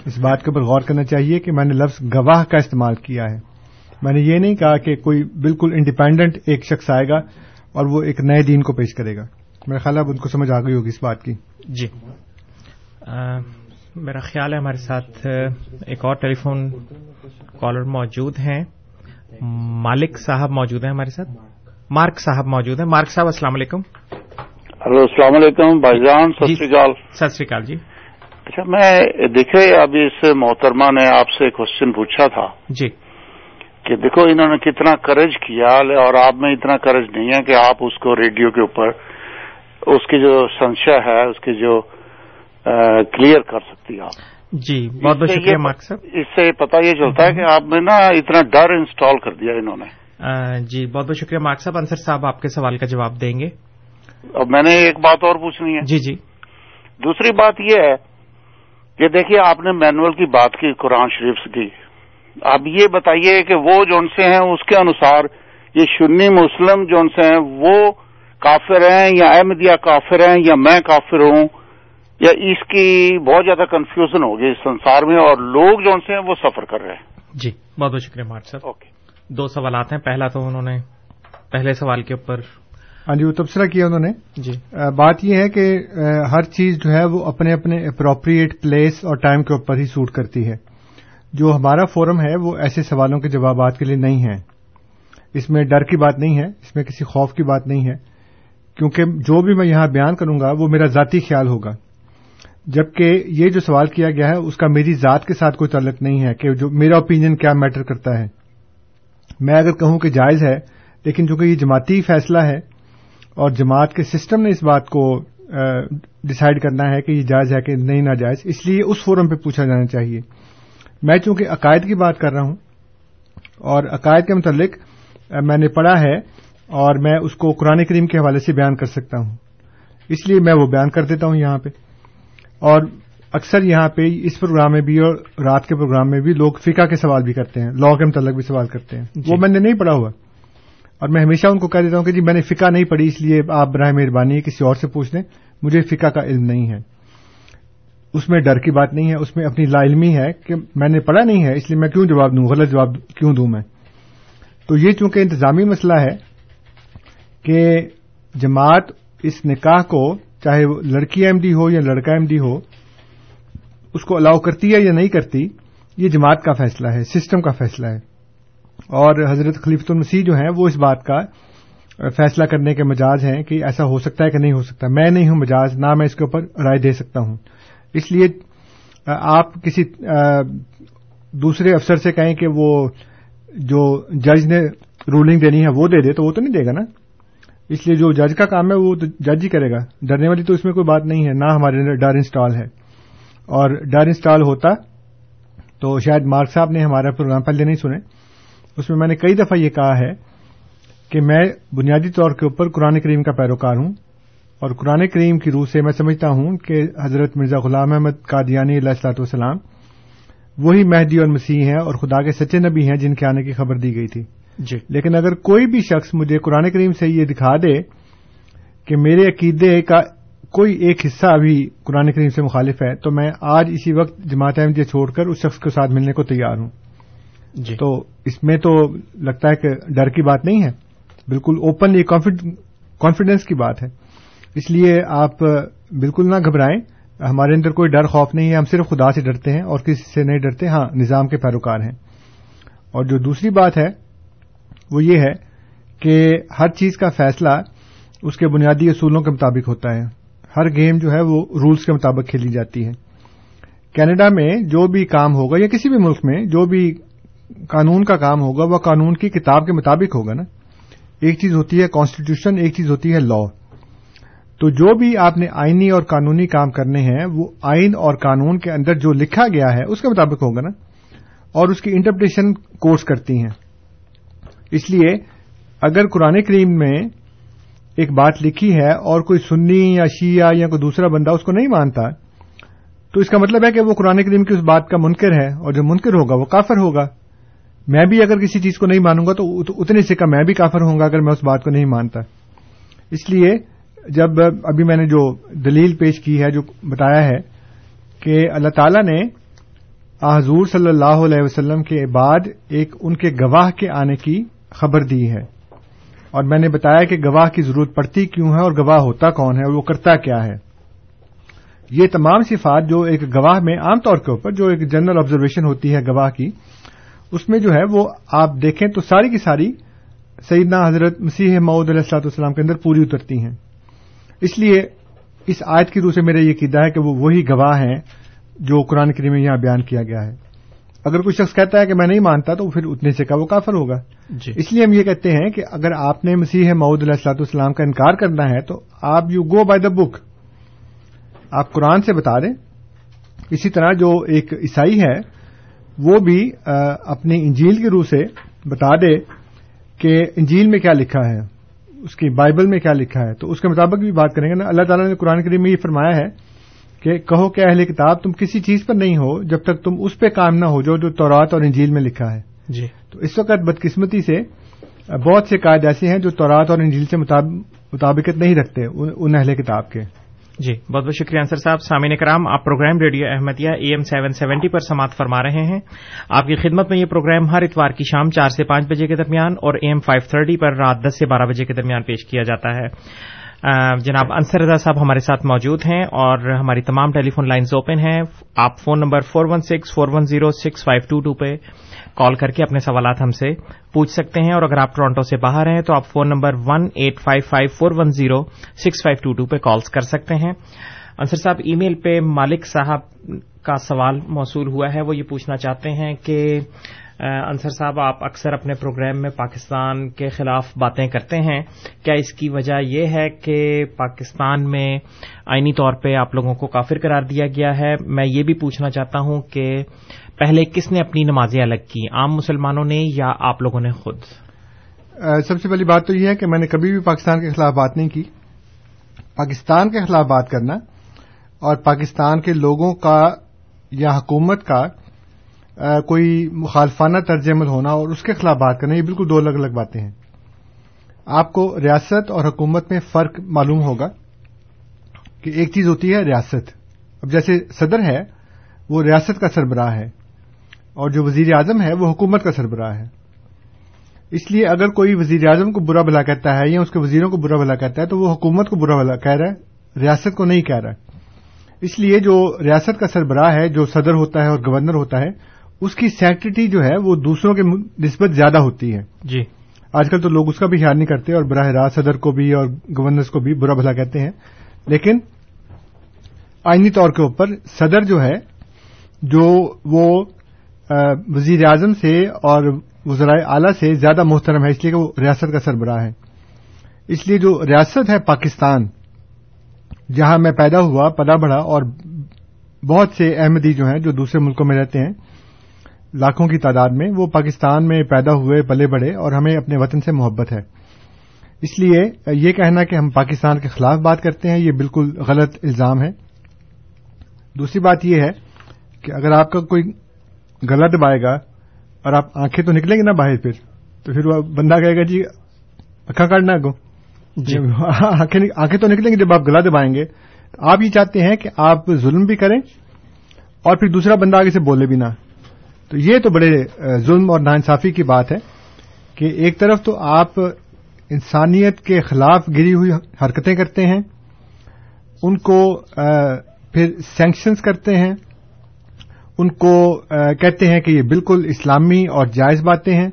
اس بات کے اوپر غور کرنا چاہیے کہ میں نے لفظ گواہ کا استعمال کیا ہے, میں نے یہ نہیں کہا کہ کوئی بالکل انڈیپینڈنٹ ایک شخص آئے گا اور وہ ایک نئے دین کو پیش کرے گا. میرا خیال ہے ان کو سمجھ آ گئی ہوگی اس بات کی. جی میرا خیال ہے ہمارے ساتھ ایک اور ٹیلی فون کالر موجود ہیں, مالک صاحب موجود ہیں ہمارے ساتھ, مارک صاحب موجود ہیں. مارک صاحب السلام علیکم. ہلو السلام علیکم بھائی جان. سر سری اکال جی. اچھا میں دیکھے اب اس محترمہ نے آپ سے کوشچن پوچھا تھا جی کہ دیکھو انہوں نے کتنا کرج کیا, اور آپ میں اتنا کرج نہیں ہے کہ آپ اس کو ریڈیو کے اوپر اس کی جو سنشے ہے اس کی جو کلیئر کر سکتی آپ. جی بہت بہت شکریہ مارک صاحب. اس سے پتہ یہ چلتا ہے کہ آپ میں نا اتنا ڈر انسٹال کر دیا انہوں نے. جی بہت بہت شکریہ مارک صاحب. انصر صاحب آپ کے سوال کا جواب دیں گے. اب میں نے ایک بات اور پوچھنی ہے. جی جی. دوسری بات یہ ہے کہ دیکھیے آپ نے مینول کی بات کی, قرآن شریف کی, اب یہ بتائیے کہ وہ جون سے ہیں اس کے انوسار یہ سنی مسلم جون سے ہیں وہ کافر ہیں یا احمدیہ کافر ہیں یا میں کافر ہوں, یا اس کی بہت زیادہ کنفیوژن ہوگی اس سنسار میں, اور لوگ جون سے ہیں وہ سفر کر رہے ہیں. جی بہت بہت شکریہ مارک صاحب. اوکے دو سوالات ہیں, پہلا تو انہوں نے پہلے سوال کے اوپر تبصرہ کیا انہوں نے. جی بات یہ ہے کہ ہر چیز جو ہے وہ اپنے اپنے اپروپریٹ پلیس اور ٹائم کے اوپر ہی سوٹ کرتی ہے. جو ہمارا فورم ہے وہ ایسے سوالوں کے جوابات کے لیے نہیں ہے, اس میں ڈر کی بات نہیں ہے, اس میں کسی خوف کی بات نہیں ہے, کیونکہ جو بھی میں یہاں بیان کروں گا وہ میرا ذاتی خیال ہوگا, جبکہ یہ جو سوال کیا گیا ہے اس کا میری ذات کے ساتھ کوئی تعلق نہیں ہے کہ جو میرا اوپینین کیا میٹر کرتا ہے. میں اگر کہوں کہ جائز ہے, لیکن چونکہ یہ جماعتی فیصلہ ہے اور جماعت کے سسٹم نے اس بات کو ڈیسائیڈ کرنا ہے کہ یہ جائز ہے کہ نہیں ناجائز, اس لیے اس فورم پہ پوچھا جانا چاہیے. میں چونکہ عقائد کی بات کر رہا ہوں اور عقائد کے متعلق میں نے پڑھا ہے اور میں اس کو قرآن کریم کے حوالے سے بیان کر سکتا ہوں, اس لیے میں وہ بیان کر دیتا ہوں یہاں پہ. اور اکثر یہاں پہ اس پروگرام میں بھی اور رات کے پروگرام میں بھی لوگ فقہ کے سوال بھی کرتے ہیں, لاء کے متعلق بھی سوال کرتے ہیں, وہ میں نے نہیں پڑھا ہوا, اور میں ہمیشہ ان کو کہہ دیتا ہوں کہ جی میں نے فقہ نہیں پڑھی, اس لیے آپ براہ مہربانی کسی اور سے پوچھ لیں, مجھے فقہ کا علم نہیں ہے. اس میں ڈر کی بات نہیں ہے, اس میں اپنی لا علمی ہے کہ میں نے پڑھا نہیں ہے, اس لیے میں کیوں جواب دوں, غلط جواب کیوں دوں میں. تو یہ چونکہ انتظامی مسئلہ ہے کہ جماعت اس نکاح کو, چاہے لڑکی ایم ڈی ہو یا لڑکا ایم ڈی ہو, اس کو الاؤ کرتی ہے یا نہیں کرتی, یہ جماعت کا فیصلہ ہے, سسٹم کا فیصلہ ہے. اور حضرت خلیفۃ المسیح جو ہیں وہ اس بات کا فیصلہ کرنے کے مجاز ہیں کہ ایسا ہو سکتا ہے کہ نہیں ہو سکتا. میں نہیں ہوں مجاز, نہ میں اس کے اوپر رائے دے سکتا ہوں. اس لیے آپ کسی دوسرے افسر سے کہیں کہ وہ جو جج نے رولنگ دینی ہے وہ دے دے, تو وہ تو نہیں دے گا نا. اس لیے جو جج کا کام ہے وہ تو جج ہی کرے گا, ڈرنے والی تو اس میں کوئی بات نہیں ہے, نہ ہمارے اندر ڈر انسٹال ہے. اور ڈر انسٹال ہوتا تو شاید مارک صاحب نے ہمارا پروگرام پہلے نہیں سنے, اس میں میں نے کئی دفعہ یہ کہا ہے کہ میں بنیادی طور کے اوپر قرآن کریم کا پیروکار ہوں, اور قرآن کریم کی روح سے میں سمجھتا ہوں کہ حضرت مرزا غلام احمد قادیانی علیہ الصلوۃ والسلام وہی مہدی اور مسیح ہیں اور خدا کے سچے نبی ہیں جن کے آنے کی خبر دی گئی تھی جی. لیکن اگر کوئی بھی شخص مجھے قرآن کریم سے یہ دکھا دے کہ میرے عقیدے کا کوئی ایک حصہ ابھی قرآن کریم سے مخالف ہے, تو میں آج اسی وقت جماعت احمدیہ چھوڑ کر اس شخص کے ساتھ ملنے کو تیار ہوں جی. تو اس میں تو لگتا ہے کہ ڈر کی بات نہیں ہے, بالکل اوپنلی کانفیڈنس کی بات ہے. اس لیے آپ بالکل نہ گھبرائیں, ہمارے اندر کوئی ڈر خوف نہیں ہے, ہم صرف خدا سے ڈرتے ہیں اور کسی سے نہیں ڈرتے. ہاں نظام کے پیروکار ہیں. اور جو دوسری بات ہے وہ یہ ہے کہ ہر چیز کا فیصلہ اس کے بنیادی اصولوں کے مطابق ہوتا ہے, ہر گیم جو ہے وہ رولز کے مطابق کھیلی جاتی ہے. کینیڈا میں جو بھی کام ہوگا یا کسی بھی ملک میں جو بھی قانون کا کام ہوگا وہ قانون کی کتاب کے مطابق ہوگا نا. ایک چیز ہوتی ہے کانسٹیٹیوشن, ایک چیز ہوتی ہے لا. تو جو بھی آپ نے آئینی اور قانونی کام کرنے ہیں وہ آئین اور قانون کے اندر جو لکھا گیا ہے اس کے مطابق ہوگا نا, اور اس کی انٹرپریٹیشن کورس کرتی ہیں. اس لیے اگر قرآن کریم میں ایک بات لکھی ہے اور کوئی سنی یا شیعہ یا کوئی دوسرا بندہ اس کو نہیں مانتا, تو اس کا مطلب ہے کہ وہ قرآن کریم کی اس بات کا منکر ہے, اور جو منکر ہوگا وہ کافر ہوگا. میں بھی اگر کسی چیز کو نہیں مانوں گا تو اتنے سے کا میں بھی کافر ہوں گا اگر میں اس بات کو نہیں مانتا. اس لیے جب ابھی میں نے جو دلیل پیش کی ہے, جو بتایا ہے کہ اللہ تعالیٰ نے حضور صلی اللہ علیہ وسلم کے بعد ایک ان کے گواہ کے آنے کی خبر دی ہے, اور میں نے بتایا کہ گواہ کی ضرورت پڑتی کیوں ہے اور گواہ ہوتا کون ہے اور وہ کرتا کیا ہے. یہ تمام صفات جو ایک گواہ میں عام طور کے اوپر جو ایک جنرل آبزرویشن ہوتی ہے گواہ کی, اس میں جو ہے وہ آپ دیکھیں تو ساری کی ساری سیدنا حضرت مسیح موعود علیہ الصلوۃ والسلام کے اندر پوری اترتی ہیں. اس لیے اس آیت کی روح سے میرا یہ عقیدہ ہے کہ وہ وہی گواہ ہیں جو قرآن کریم میں یہاں بیان کیا گیا ہے. اگر کوئی شخص کہتا ہے کہ میں نہیں مانتا تو پھر اتنے سے کا وہ کافر ہوگا جی. اس لیے ہم یہ کہتے ہیں کہ اگر آپ نے مسیح موعود علیہ الصلوۃ والسلام کا انکار کرنا ہے تو آپ یو گو بائی دا بک, آپ قرآن سے بتا دیں. اسی طرح جو ایک عیسائی ہے وہ بھی اپنی انجیل کی روح سے بتا دے کہ انجیل میں کیا لکھا ہے, اس کی بائبل میں کیا لکھا ہے, تو اس کے مطابق بھی بات کریں گے نا. اللہ تعالیٰ نے قرآن کریم میں یہ فرمایا ہے کہ کہو کہ اہل کتاب تم کسی چیز پر نہیں ہو جب تک تم اس پہ کام نہ ہو جاؤ جو تورات اور انجیل میں لکھا ہے جی. تو اس وقت بدقسمتی سے بہت سے قائد ایسے ہیں جو تورات اور انجیل سے مطابقت نہیں رکھتے ان اہل کتاب کے جی. بہت بہت شکریہ انصر صاحب. سامعین کرام, آپ پروگرام ریڈیو احمدیہ AM 770 پر سماعت فرما رہے ہیں. آپ کی خدمت میں یہ پروگرام ہر اتوار کی شام 4 سے 5 بجے کے درمیان اور AM 530 پر رات 10 سے 12 بجے کے درمیان پیش کیا جاتا ہے. جناب انصر رضا صاحب ہمارے ساتھ موجود ہیں اور ہماری تمام ٹیلی فون لائنز اوپن ہیں. آپ فون نمبر 4164106522 پہ کال کر کے اپنے سوالات ہم سے پوچھ سکتے ہیں, اور اگر آپ ٹورانٹو سے باہر ہیں تو آپ فون نمبر 1855410652 پہ کالز کر سکتے ہیں. انصر صاحب, ای میل پہ مالک صاحب کا سوال موصول ہوا ہے, وہ یہ پوچھنا چاہتے ہیں کہ انصر صاحب آپ اکثر اپنے پروگرام میں پاکستان کے خلاف باتیں کرتے ہیں، کیا اس کی وجہ یہ ہے کہ پاکستان میں آئینی طور پہ آپ لوگوں کو کافر قرار دیا گیا ہے؟ میں یہ بھی پوچھنا چاہتا ہوں کہ پہلے کس نے اپنی نمازیں الگ کی، عام مسلمانوں نے یا آپ لوگوں نے خود؟ سب سے پہلی بات تو یہ ہے کہ میں نے کبھی بھی پاکستان کے خلاف بات نہیں کی۔ پاکستان کے خلاف بات کرنا اور پاکستان کے لوگوں کا یا حکومت کا کوئی مخالفانہ طرز عمل ہونا اور اس کے خلاف بات کرنا، یہ بالکل دو الگ الگ باتیں ہیں۔ آپ کو ریاست اور حکومت میں فرق معلوم ہوگا کہ ایک چیز ہوتی ہے ریاست، اب جیسے صدر ہے وہ ریاست کا سربراہ ہے اور جو وزیر اعظم ہے وہ حکومت کا سربراہ ہے، اس لیے اگر کوئی وزیر اعظم کو برا بھلا کہتا ہے یا اس کے وزیروں کو برا بھلا کہتا ہے تو وہ حکومت کو برا بھلا کہہ رہا ہے، ریاست کو نہیں کہہ رہا ہے۔ اس لیے جو ریاست کا سربراہ ہے، جو صدر ہوتا ہے اور گورنر ہوتا ہے، اس کی سینکٹیٹی جو ہے وہ دوسروں کے نسبت زیادہ ہوتی ہے۔ جی آج کل تو لوگ اس کا بھی خیال نہیں کرتے اور براہ راست صدر کو بھی اور گورنرز کو بھی برا بھلا کہتے ہیں، لیکن آئینی طور کے اوپر صدر جو ہے جو وہ وزیر اعظم سے اور وزرائے اعلیٰ سے زیادہ محترم ہے، اس لیے کہ وہ ریاست کا سربراہ ہے۔ اس لیے جو ریاست ہے پاکستان، جہاں میں پیدا ہوا پلا بڑھا، اور بہت سے احمدی جو ہیں جو دوسرے ملکوں میں رہتے ہیں لاکھوں کی تعداد میں، وہ پاکستان میں پیدا ہوئے پلے بڑھے اور ہمیں اپنے وطن سے محبت ہے، اس لیے یہ کہنا کہ ہم پاکستان کے خلاف بات کرتے ہیں یہ بالکل غلط الزام ہے۔ دوسری بات یہ ہے کہ اگر آپ کا کوئی گلا دبائے گا اور آپ آنکھیں تو نکلیں گی نا باہر، پھر تو پھر وہ بندہ کہے گا جی اکھا کاٹنا کو، جی آنکھیں تو نکلیں گی جب آپ گلا دبائیں گے۔ آپ یہ چاہتے ہیں کہ آپ ظلم بھی کریں اور پھر دوسرا بندہ آگے سے بولے بھی نہ، تو یہ تو بڑے ظلم اور ناانصافی کی بات ہے کہ ایک طرف تو آپ انسانیت کے خلاف گری ہوئی حرکتیں کرتے ہیں، ان کو پھر سینکشنز کرتے ہیں، ان کو کہتے ہیں کہ یہ بالکل اسلامی اور جائز باتیں ہیں،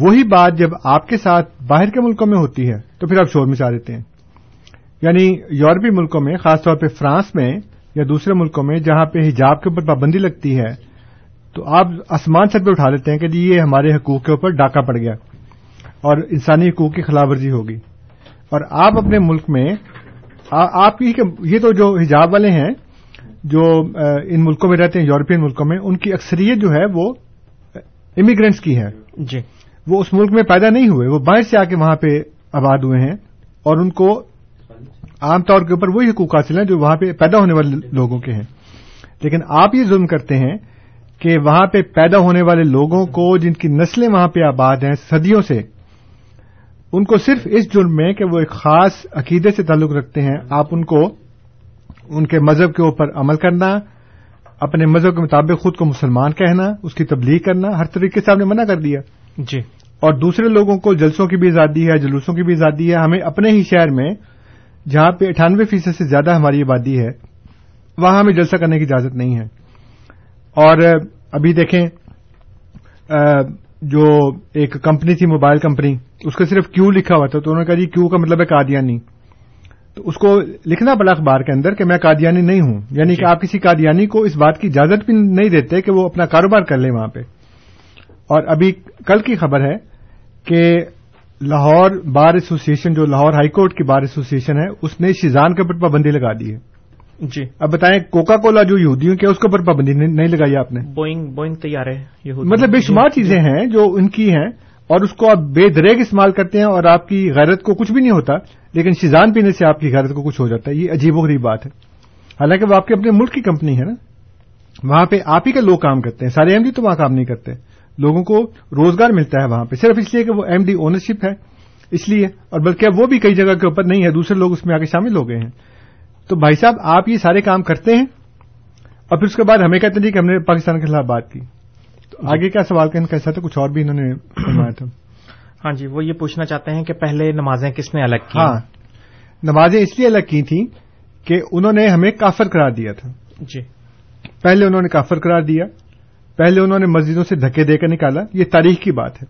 وہی بات جب آپ کے ساتھ باہر کے ملکوں میں ہوتی ہے تو پھر آپ شور مچا دیتے ہیں۔ یعنی یورپی ملکوں میں، خاص طور پہ فرانس میں یا دوسرے ملکوں میں جہاں پہ حجاب کے اوپر پابندی لگتی ہے تو آپ آسمان سے پہ اٹھا لیتے ہیں کہ جی یہ ہمارے حقوق کے اوپر ڈاکہ پڑ گیا اور انسانی حقوق کی خلاف ورزی ہوگی، اور آپ اپنے ملک میں آپ کی یہ تو جو حجاب والے ہیں جو ان ملکوں میں رہتے ہیں یورپین ملکوں میں، ان کی اکثریت جو ہے وہ امیگرینٹس کی ہے، جی وہ اس ملک میں پیدا نہیں ہوئے، وہ باہر سے آ کے وہاں پہ آباد ہوئے ہیں اور ان کو عام طور کے اوپر وہی حقوق حاصل ہیں جو وہاں پہ پیدا ہونے والے لوگوں کے ہیں۔ لیکن آپ یہ ظلم کرتے ہیں کہ وہاں پہ پیدا ہونے والے لوگوں کو جن کی نسلیں وہاں پہ آباد ہیں صدیوں سے، ان کو صرف اس ظلم میں کہ وہ ایک خاص عقیدے سے تعلق رکھتے ہیں، آپ ان کو ان کے مذہب کے اوپر عمل کرنا، اپنے مذہب کے مطابق خود کو مسلمان کہنا، اس کی تبلیغ کرنا، ہر طریقے سے آپ نے منع کر دیا۔ جی اور دوسرے لوگوں کو جلسوں کی بھی آزادی ہے، جلوسوں کی بھی آزادی ہے۔ ہمیں اپنے ہی شہر میں جہاں پہ 98% سے زیادہ ہماری آبادی ہے وہاں ہمیں جلسہ کرنے کی اجازت نہیں ہے۔ اور ابھی دیکھیں جو ایک کمپنی تھی موبائل کمپنی، اس کا صرف کیو لکھا ہوا تھا تو انہوں نے کہا جی کیو کا مطلب ہے قادیانی، تو اس کو لکھنا پڑا اخبار کے اندر کہ میں قادیانی نہیں ہوں، یعنی کہ آپ کسی قادیانی کو اس بات کی اجازت بھی نہیں دیتے کہ وہ اپنا کاروبار کر لیں وہاں پہ۔ اور ابھی کل کی خبر ہے کہ لاہور بار ایسوسیشن جو لاہور ہائی کورٹ کی بار ایسوسیشن ہے، اس نے شیزان کے اوپر پابندی لگا دی ہے۔ جی اب بتائیں کوکا کولا جو یہودیوں کے اس کے اوپر پابندی نہیں لگائی آپ نے، بوئنگ تیار ہے، مطلب بے شمار چیزیں ہیں جو ان کی ہیں اور اس کو آپ بے دریغ استعمال کرتے ہیں اور آپ کی غیرت کو کچھ بھی نہیں ہوتا، لیکن شیزان پینے سے آپ کی غیرت کو کچھ ہو جاتا ہے، یہ عجیب و غریب بات ہے۔ حالانکہ وہ آپ کے اپنے ملک کی کمپنی ہے نا، وہاں پہ آپ ہی کے لوگ کام کرتے ہیں، سارے ایم ڈی تو وہاں کام نہیں کرتے، لوگوں کو روزگار ملتا ہے وہاں پہ صرف اس لیے کہ وہ ایم ڈی اونرشپ ہے، اس لیے، اور بلکہ وہ بھی کئی جگہ کے اوپر نہیں ہے، دوسرے لوگ اس میں آ کے شامل ہو گئے ہیں۔ تو بھائی صاحب آپ یہ سارے کام کرتے ہیں اور پھر اس کے بعد ہمیں کہتے ہیں کہ ہم نے پاکستان کے خلاف بات کی، تو آگے کیا سوال کا ان کا حصہ تھا، کچھ اور بھی انہوں نے فرمایا تھا۔ ہاں جی وہ یہ پوچھنا چاہتے ہیں کہ پہلے نمازیں کس نے الگ کی؟ ہاں نمازیں اس لیے الگ کی تھیں کہ انہوں نے ہمیں کافر قرار دیا تھا، جی پہلے انہوں نے کافر قرار دیا، پہلے انہوں نے مسجدوں سے دھکے دے کر نکالا، یہ تاریخ کی بات ہے،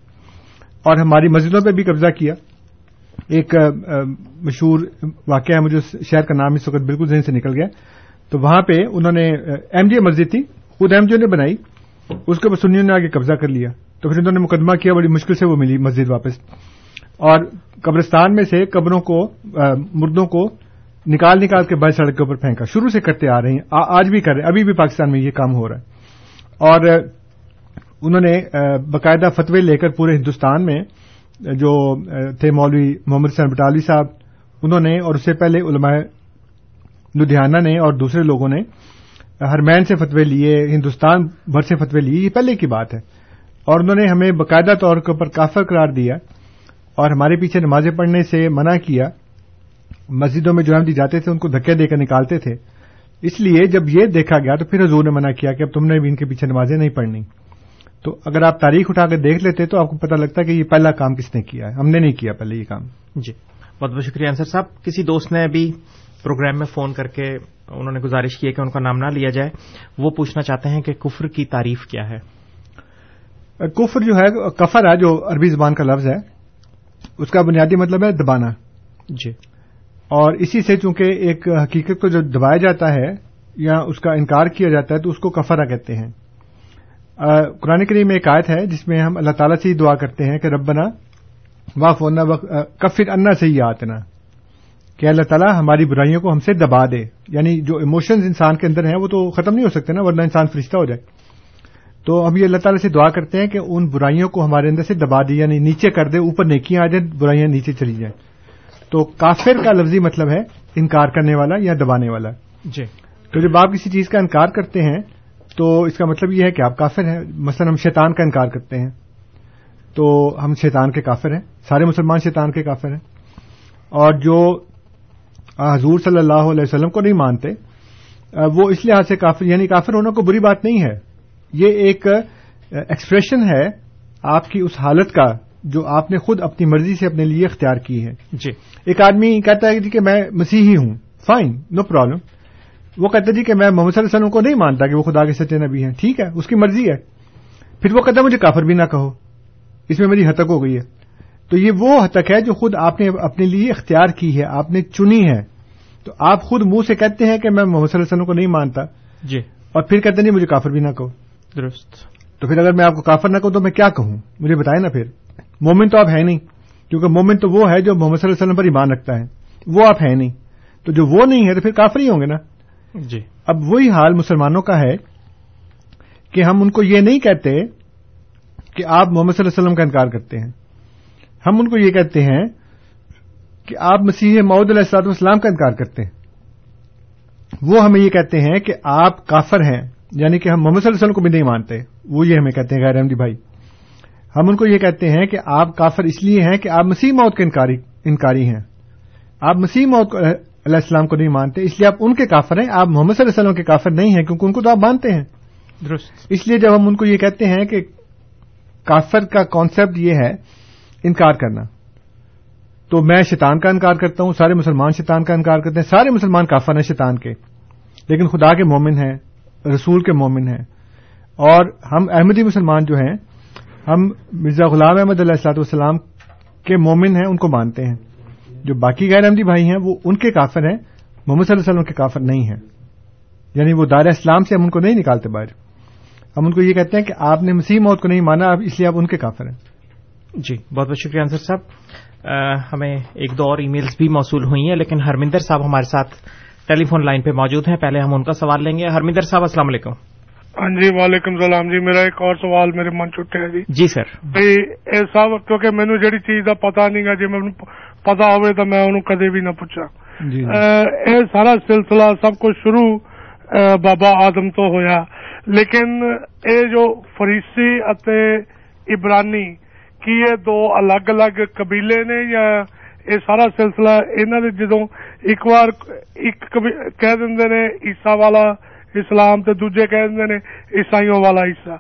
اور ہماری مسجدوں پہ بھی قبضہ کیا۔ ایک مشہور واقعہ ہے، مجھے شہر کا نام اس وقت بالکل ذہن سے نکل گیا، تو وہاں پہ انہوں نے ایم جی مسجد تھی، خود ایم جی نے بنائی، اس کے اوپر سنیوں نے آگے قبضہ کر لیا، تو پھر انہوں نے مقدمہ کیا, بڑی مشکل سے وہ ملی مسجد واپس, اور قبرستان میں سے قبروں کو مردوں کو نکال نکال کے باہر سڑک کے اوپر پھینکا. شروع سے کرتے آ رہے ہیں, آج بھی کر رہے ہیں, ابھی بھی پاکستان میں یہ کام ہو رہا ہے. اور انہوں نے باقاعدہ فتوے لے کر پورے ہندوستان میں جو تھے مولوی محمد حسین بٹالوی صاحب, انہوں نے اور اس سے پہلے علماء لدھیانہ نے اور دوسرے لوگوں نے ہرمین سے فتوے لیے, ہندوستان بھر سے فتوے لیے, یہ پہلے کی بات ہے. اور انہوں نے ہمیں باقاعدہ طور پر کافر قرار دیا اور ہمارے پیچھے نمازیں پڑھنے سے منع کیا, مسجدوں میں جو ہم جاتے تھے ان کو دھکے دے کر نکالتے تھے. اس لیے جب یہ دیکھا گیا تو پھر حضور نے منع کیا کہ اب تم نے بھی ان کے پیچھے نمازیں نہیں پڑھنی. تو اگر آپ تاریخ اٹھا کے دیکھ لیتے تو آپ کو پتہ لگتا ہے کہ یہ پہلا کام کس نے کیا ہے, ہم نے نہیں کیا پہلے یہ کام. جی بہت بہت شکریہ انصر صاحب. کسی دوست نے ابھی پروگرام میں فون کر کے انہوں نے گزارش کی ہے کہ ان کا نام نہ لیا جائے, وہ پوچھنا چاہتے ہیں کہ کفر کی تعریف کیا ہے. کفر جو ہے, کفر ہے جو عربی زبان کا لفظ ہے, اس کا بنیادی مطلب ہے دبانا. جی, اور اسی سے چونکہ ایک حقیقت کو جو دبایا جاتا ہے یا اس کا انکار کیا جاتا ہے تو اس کو کفرہ کہتے ہیں. قرآن کریم میں ایک آیت ہے جس میں ہم اللہ تعالیٰ سے ہی دعا کرتے ہیں کہ ربنا وافنا کفر عنا سیئاتنا, کہ اللہ تعالیٰ ہماری برائیوں کو ہم سے دبا دے. یعنی جو ایموشنز انسان کے اندر ہیں وہ تو ختم نہیں ہو سکتے نا, ورنہ انسان فرشتہ ہو جائے. تو ہم یہ اللہ تعالیٰ سے دعا کرتے ہیں کہ ان برائیوں کو ہمارے اندر سے دبا دے, یعنی نیچے کر دے, اوپر نیکیاں آ جائیں, برائیاں نیچے چلی جائیں. تو کافر کا لفظی مطلب ہے انکار کرنے والا یا دبانے والا. جی, تو جب آپ کسی چیز کا انکار کرتے ہیں تو اس کا مطلب یہ ہے کہ آپ کافر ہیں. مثلا ہم شیطان کا انکار کرتے ہیں تو ہم شیطان کے کافر ہیں, سارے مسلمان شیطان کے کافر ہیں. اور جو حضور صلی اللہ علیہ وسلم کو نہیں مانتے وہ اس لحاظ سے کافر, یعنی کافر ہونا کوئی بری بات نہیں ہے, یہ ایک ایکسپریشن ہے آپ کی اس حالت کا جو آپ نے خود اپنی مرضی سے اپنے لیے اختیار کی ہے. جی, ایک آدمی کہتا ہے کہ میں مسیحی ہوں, فائن, نو پرابلم. وہ کہتا ہے جی کہ میں محمد صلی اللہ علیہ وسلم کو نہیں مانتا کہ وہ خدا کے سچے نبی ہیں, ٹھیک ہے, اس کی مرضی ہے. پھر وہ کہتا ہے مجھے کافر بھی نہ کہو, اس میں میری ہتک ہو گئی ہے. تو یہ وہ ہتک ہے جو خود آپ نے اپنے لیے اختیار کی ہے, آپ نے چنی ہے. تو آپ خود منہ سے کہتے ہیں کہ میں محمد صلی اللہ علیہ وسلم کو نہیں مانتا. جی, اور پھر کہتے ہیں مجھے کافر بھی نہ کہو. درست. تو پھر اگر میں آپ کو کافر نہ کہوں تو میں کیا کہوں, مجھے بتائیں نا. پھر مومن تو آپ ہیں نہیں, کیونکہ مومن تو وہ ہے جو محمد صلی اللہ علیہ وسلم پر ایمان رکھتا ہے, وہ آپ ہیں نہیں. تو جو وہ نہیں ہے تو پھر کافر ہی ہوں گے نا. جی, اب وہی حال مسلمانوں کا ہے کہ ہم ان کو یہ نہیں کہتے کہ آپ محمد صلی اللہ علیہ وسلم کا انکار کرتے ہیں, ہم ان کو یہ کہتے ہیں کہ آپ مسیح موعود علیہ الصلوۃ والسلام کا انکار کرتے ہیں. وہ ہمیں یہ کہتے ہیں کہ آپ کافر ہیں, یعنی کہ ہم محمد صلی اللہ علیہ وسلم کو بھی نہیں مانتے, وہ یہ ہمیں کہتے ہیں غیر احمدی بھائی. ہم ان کو یہ کہتے ہیں کہ آپ کافر اس لیے ہیں کہ آپ مسیح موت کے انکاری ہیں, آپ مسیح موت علیہ السلام کو نہیں مانتے, اس لیے آپ ان کے کافر ہیں, آپ محمد صلی اللہ علیہ وسلم کے کافر نہیں ہیں, کیونکہ ان کو تو آپ مانتے ہیں. درست. اس لیے جب ہم ان کو یہ کہتے ہیں کہ کافر کا کانسیپٹ یہ ہے انکار کرنا, تو میں شیطان کا انکار کرتا ہوں, سارے مسلمان شیطان کا انکار کرتے ہیں, سارے مسلمان کافر ہیں شیطان کے, لیکن خدا کے مومن ہیں, رسول کے مومن ہیں. اور ہم احمدی مسلمان جو ہیں, ہم مرزا غلام احمد علیہ الصلوۃ والسلام کے مومن ہیں, ان کو مانتے ہیں. جو باقی غیر احمدی بھائی ہیں وہ ان کے کافر ہیں, محمد صلی اللہ علیہ وسلم کے کافر نہیں ہیں. یعنی وہ دائرہ اسلام سے ہم ان کو نہیں نکالتے باہر, ہم ان کو یہ کہتے ہیں کہ آپ نے مسیح موت کو نہیں مانا, اس لیے آپ ان کے کافر ہیں. جی, بہت بہت شکریہ انصر صاحب. ہمیں ایک دو اور ای میلز بھی موصول ہوئی ہیں, لیکن ہرمندر صاحب ہمارے ساتھ ٹیلی فون لائن پہ موجود ہیں, پہلے ہم ان کا سوال لیں گے. ہرمندر صاحب السلام علیکم. ہاں جی, وعلیکم السلام. جی میرا ایک اور سوال میرے من چھٹے ہے. جی جی سر. جی صاحب, کیونکہ مینو جہی چیز کا پتا نہیں گا, جی میں پتا ہوئے تو میں انہوں کدے بھی نہ پوچھا. یہ سارا سلسلہ سب کچھ شروع بابا آدم تو ہویا, لیکن یہ جو فریسی اتے عبرانی کی یہ دو الگ الگ قبیلے نے, یا یہ سارا سلسلہ انہوں نے جدو ایک بار ایک کہہ دیں نے عیسیٰ والا اسلام تو دوجے کہہ دیں نے عیسائیوں والا عیسا,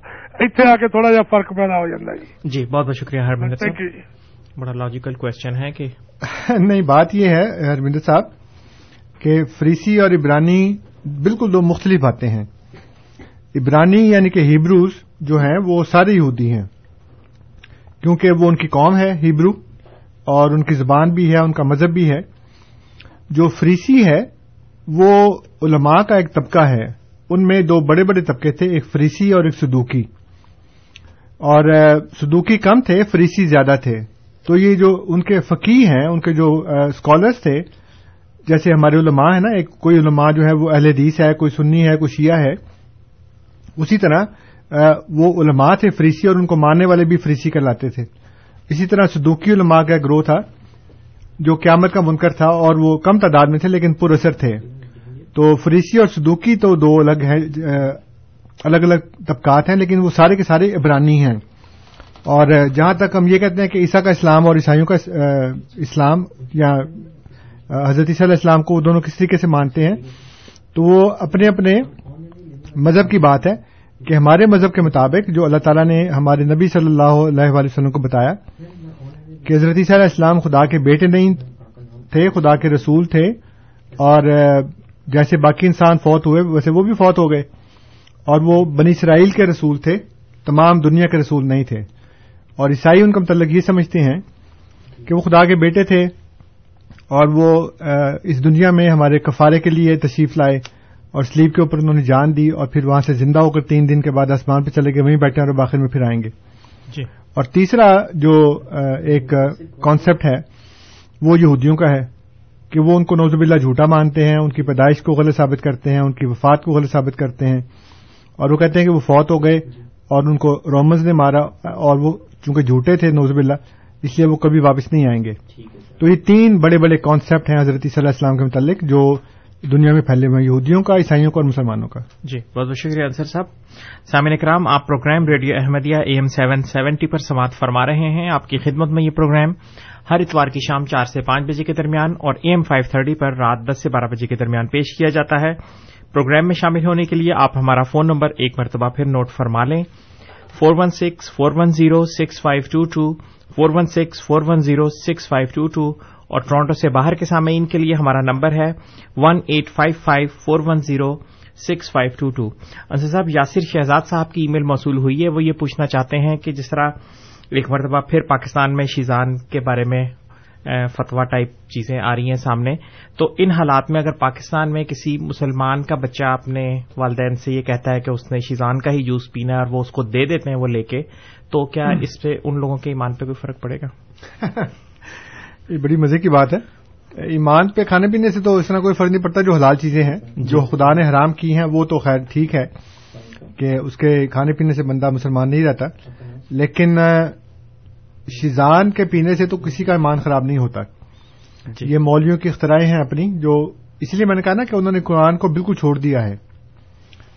اتنے آ کے تھوڑا جہا فرق پیدا ہو جاتا ہے. جی, بہت بہت شکریہ ہرمندر صاحب. بڑا لاجیکل کوشچن ہے کہ نہیں, بات یہ ہے ہرمندر صاحب کہ فریسی اور عبرانی بالکل دو مختلف باتیں ہیں. عبرانی یعنی کہ ہیبروز جو ہیں وہ سارے یہودی ہیں, کیونکہ وہ ان کی قوم ہے ہیبرو, اور ان کی زبان بھی ہے, ان کا مذہب بھی ہے. جو فریسی ہے وہ علماء کا ایک طبقہ ہے, ان میں دو بڑے بڑے طبقے تھے, ایک فریسی اور ایک صدوقی. اور صدوقی کم تھے, فریسی زیادہ تھے. تو یہ جو ان کے فقیہ ہیں, ان کے جو اسکالرس تھے, جیسے ہمارے علماء ہیں نا, ایک کوئی علماء جو ہے وہ اہل حدیث ہے, کوئی سنی ہے, کوئی شیعہ ہے, اسی طرح وہ علماء تھے فریسی, اور ان کو ماننے والے بھی فریسی کہلاتے تھے. اسی طرح صدوقی علماء کا گروہ تھا جو قیامت کا منکر تھا, اور وہ کم تعداد میں تھے لیکن پر اثر تھے. تو فریسی اور صدوقی تو دو الگ ہیں, الگ الگ طبقات ہیں, لیکن وہ سارے کے سارے عبرانی ہیں. اور جہاں تک ہم یہ کہتے ہیں کہ عیسیٰ کا اسلام اور عیسائیوں کا اسلام, یا حضرت عیسیٰ علیہ السلام کو وہ دونوں کس طریقے سے مانتے ہیں, تو وہ اپنے اپنے مذہب کی بات ہے کہ ہمارے مذہب کے مطابق جو اللہ تعالیٰ نے ہمارے نبی صلی اللہ علیہ وآلہ وسلم کو بتایا کہ حضرت عیسیٰ علیہ السلام خدا کے بیٹے نہیں تھے, خدا کے رسول تھے, اور جیسے باقی انسان فوت ہوئے ویسے وہ بھی فوت ہو گئے, اور وہ بنی اسرائیل کے رسول تھے, تمام دنیا کے رسول نہیں تھے. اور عیسائی ان کا متعلق یہ سمجھتے ہیں کہ وہ خدا کے بیٹے تھے, اور وہ اس دنیا میں ہمارے کفارے کے لیے تشریف لائے, اور صلیب کے اوپر انہوں نے جان دی, اور پھر وہاں سے زندہ ہو کر 3 دن کے بعد آسمان پہ چلے گئے, وہیں بیٹھے اور آخر میں پھر آئیں گے جی. اور تیسرا جو ایک کانسیپٹ ہے وہ یہودیوں کا ہے کہ وہ ان کو نعوذ باللہ جھوٹا مانتے ہیں, ان کی پیدائش کو غلط ثابت کرتے ہیں, ان کی وفات کو غلط ثابت کرتے ہیں, اور وہ کہتے ہیں کہ وہ فوت ہو گئے اور ان کو رومنز نے مارا, اور وہ چونکہ جھوٹے تھے نعوذ باللہ, اس لیے وہ کبھی واپس نہیں آئیں گے. تو یہ 3 بڑے بڑے کانسیپٹ ہیں حضرت صلی اللہ علیہ وسلم کے متعلق جو دنیا میں پھیلے ہوئے ہیں, یہودیوں کا, عیسائیوں کا اور مسلمانوں کا. جی بہت بہت شکریہ انصر صاحب. سامعین اکرام, آپ پروگرام ریڈیو احمدیہ AM 770 پر سماعت فرما رہے ہیں. آپ کی خدمت میں یہ پروگرام ہر اتوار کی شام 4 سے 5 بجے کے درمیان اور AM 530 پر رات 10 سے 12 بجے کے درمیان پیش کیا جاتا ہے. پروگرام میں شامل ہونے کے لیے آپ ہمارا فون نمبر ایک مرتبہ پھر نوٹ فرما لیں, 416-410-6522, 416-410-6522, اور ٹورانٹو سے باہر کے سامعین کے لیے ہمارا نمبر ہے 1-855-410-6522. انصر صاحب, یاسر شہزاد صاحب کی ای میل موصول ہوئی ہے, وہ یہ پوچھنا چاہتے ہیں کہ جس طرح ایک مرتبہ پھر پاکستان میں شیزان کے بارے میں فتوا ٹائپ چیزیں آ رہی ہیں سامنے, تو ان حالات میں اگر پاکستان میں کسی مسلمان کا بچہ اپنے والدین سے یہ کہتا ہے کہ اس نے شیزان کا ہی جوس پینا ہے اور وہ اس کو دے دیتے ہیں وہ لے کے, تو کیا اس سے ان لوگوں کے ایمان پہ کوئی فرق پڑے گا؟ یہ بڑی مزے کی بات ہے. ایمان پہ کھانے پینے سے تو اس طرح کوئی فرق نہیں پڑتا. جو حلال چیزیں ہیں, جو خدا نے حرام کی ہیں, وہ تو خیر ٹھیک ہے کہ اس کے کھانے پینے سے بندہ مسلمان نہیں رہتا, لیکن شیزان کے پینے سے تو کسی کا ایمان خراب نہیں ہوتا. یہ مولویوں کی اختراعیں ہیں اپنی, جو اس لیے میں نے کہا نا کہ انہوں نے قرآن کو بالکل چھوڑ دیا ہے.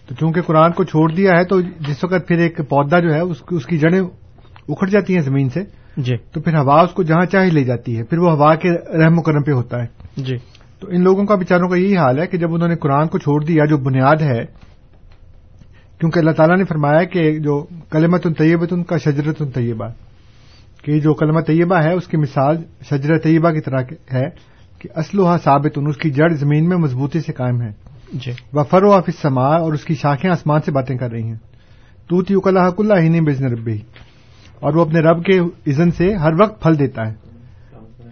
تو چونکہ قرآن کو چھوڑ دیا ہے تو جس وقت پھر ایک پودا جو ہے اس کی جڑیں اکھڑ جاتی ہیں زمین سے جی, تو پھر ہوا اس کو جہاں چاہے لے جاتی ہے, پھر وہ ہوا کے رحم و کرم پہ ہوتا ہے جی. تو ان لوگوں کا بیچاروں کا یہی حال ہے کہ جب انہوں نے قرآن کو چھوڑ دیا جو بنیاد ہے, کیونکہ اللہ تعالیٰ نے فرمایا کہ جو کلمۃ طیبۃ کا شجرۃ طیبہ, کہ جو کلمہ طیبہ ہے اس کی مثال شجرہ طیبہ کی طرح ہے کہ اصلھا ثابت, اس کی جڑ زمین میں مضبوطی سے قائم ہے جی. وفروع فی السماء, اور اس کی شاخیں آسمان سے باتیں کر رہی ہیں. توتی اکلھا کل حین باذن ربہ, اور وہ اپنے رب کے اذن سے ہر وقت پھل دیتا ہے.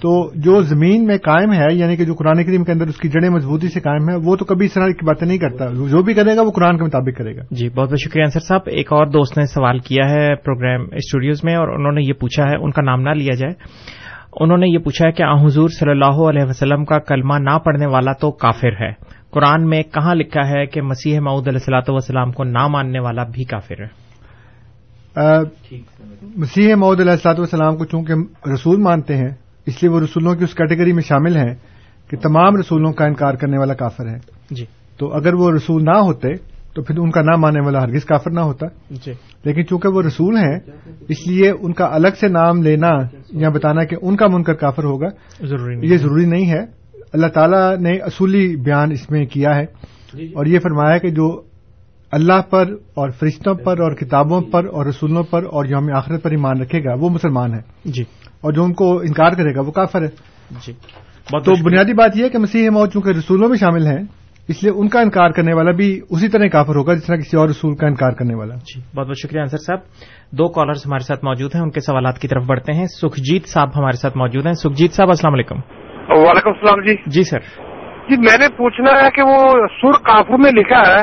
تو جو زمین میں قائم ہے, یعنی کہ جو قرآن کریم کے اندر اس کی جڑیں مضبوطی سے قائم ہیں, وہ تو کبھی اس طرح کی باتیں نہیں کرتا. جو بھی کرے گا وہ قرآن کے مطابق کرے گا. جی بہت بہت شکریہ انصر صاحب. ایک اور دوست نے سوال کیا ہے پروگرام اسٹوڈیوز میں, اور انہوں نے یہ پوچھا ہے, ان کا نام نہ لیا جائے, انہوں نے یہ پوچھا ہے کہ حضور صلی اللہ علیہ وسلم کا کلمہ نہ پڑھنے والا تو کافر ہے, قرآن میں کہاں لکھا ہے کہ مسیح موعود علیہ الصلوۃ والسلام کو نہ ماننے والا بھی کافر ہے؟ مسیح موعود علیہ الصلوۃ والسلام کو چونکہ رسول مانتے ہیں, اس لیے وہ رسولوں کی اس کیٹیگری میں شامل ہیں کہ تمام رسولوں کا انکار کرنے والا کافر ہے جی. تو اگر وہ رسول نہ ہوتے تو پھر ان کا نہ ماننے والا ہرگز کافر نہ ہوتا جی. لیکن چونکہ وہ رسول ہیں, اس لیے ان کا الگ سے نام لینا یا بتانا کہ ان کا منکر کافر ہوگا یہ ضروری نہیں ہے. اللہ تعالیٰ نے اصولی بیان اس میں کیا ہے جی. اور یہ فرمایا کہ جو اللہ پر اور فرشتوں پر اور کتابوں پر اور رسولوں پر اور یوم آخرت پر ایمان رکھے گا وہ مسلمان ہے جی, اور جو ان کو انکار کرے گا وہ کافر ہے جی. تو بنیادی بات یہ ہے کہ مسیح موعود چونکہ رسولوں میں شامل ہیں, اس لیے ان کا انکار کرنے والا بھی اسی طرح کافر ہوگا جس طرح کسی اور رسول کا انکار کرنے والا جی. بہت بہت شکریہ انصر صاحب. 2 کالرز ہمارے ساتھ موجود ہیں, ان کے سوالات کی طرف بڑھتے ہیں. سکھجیت صاحب ہمارے ساتھ موجود ہیں. سکھجیت صاحب السلام علیکم. وعلیکم السلام جی. جی سر, جی میں نے پوچھنا ہے کہ وہ سورہ کافر میں لکھا ہے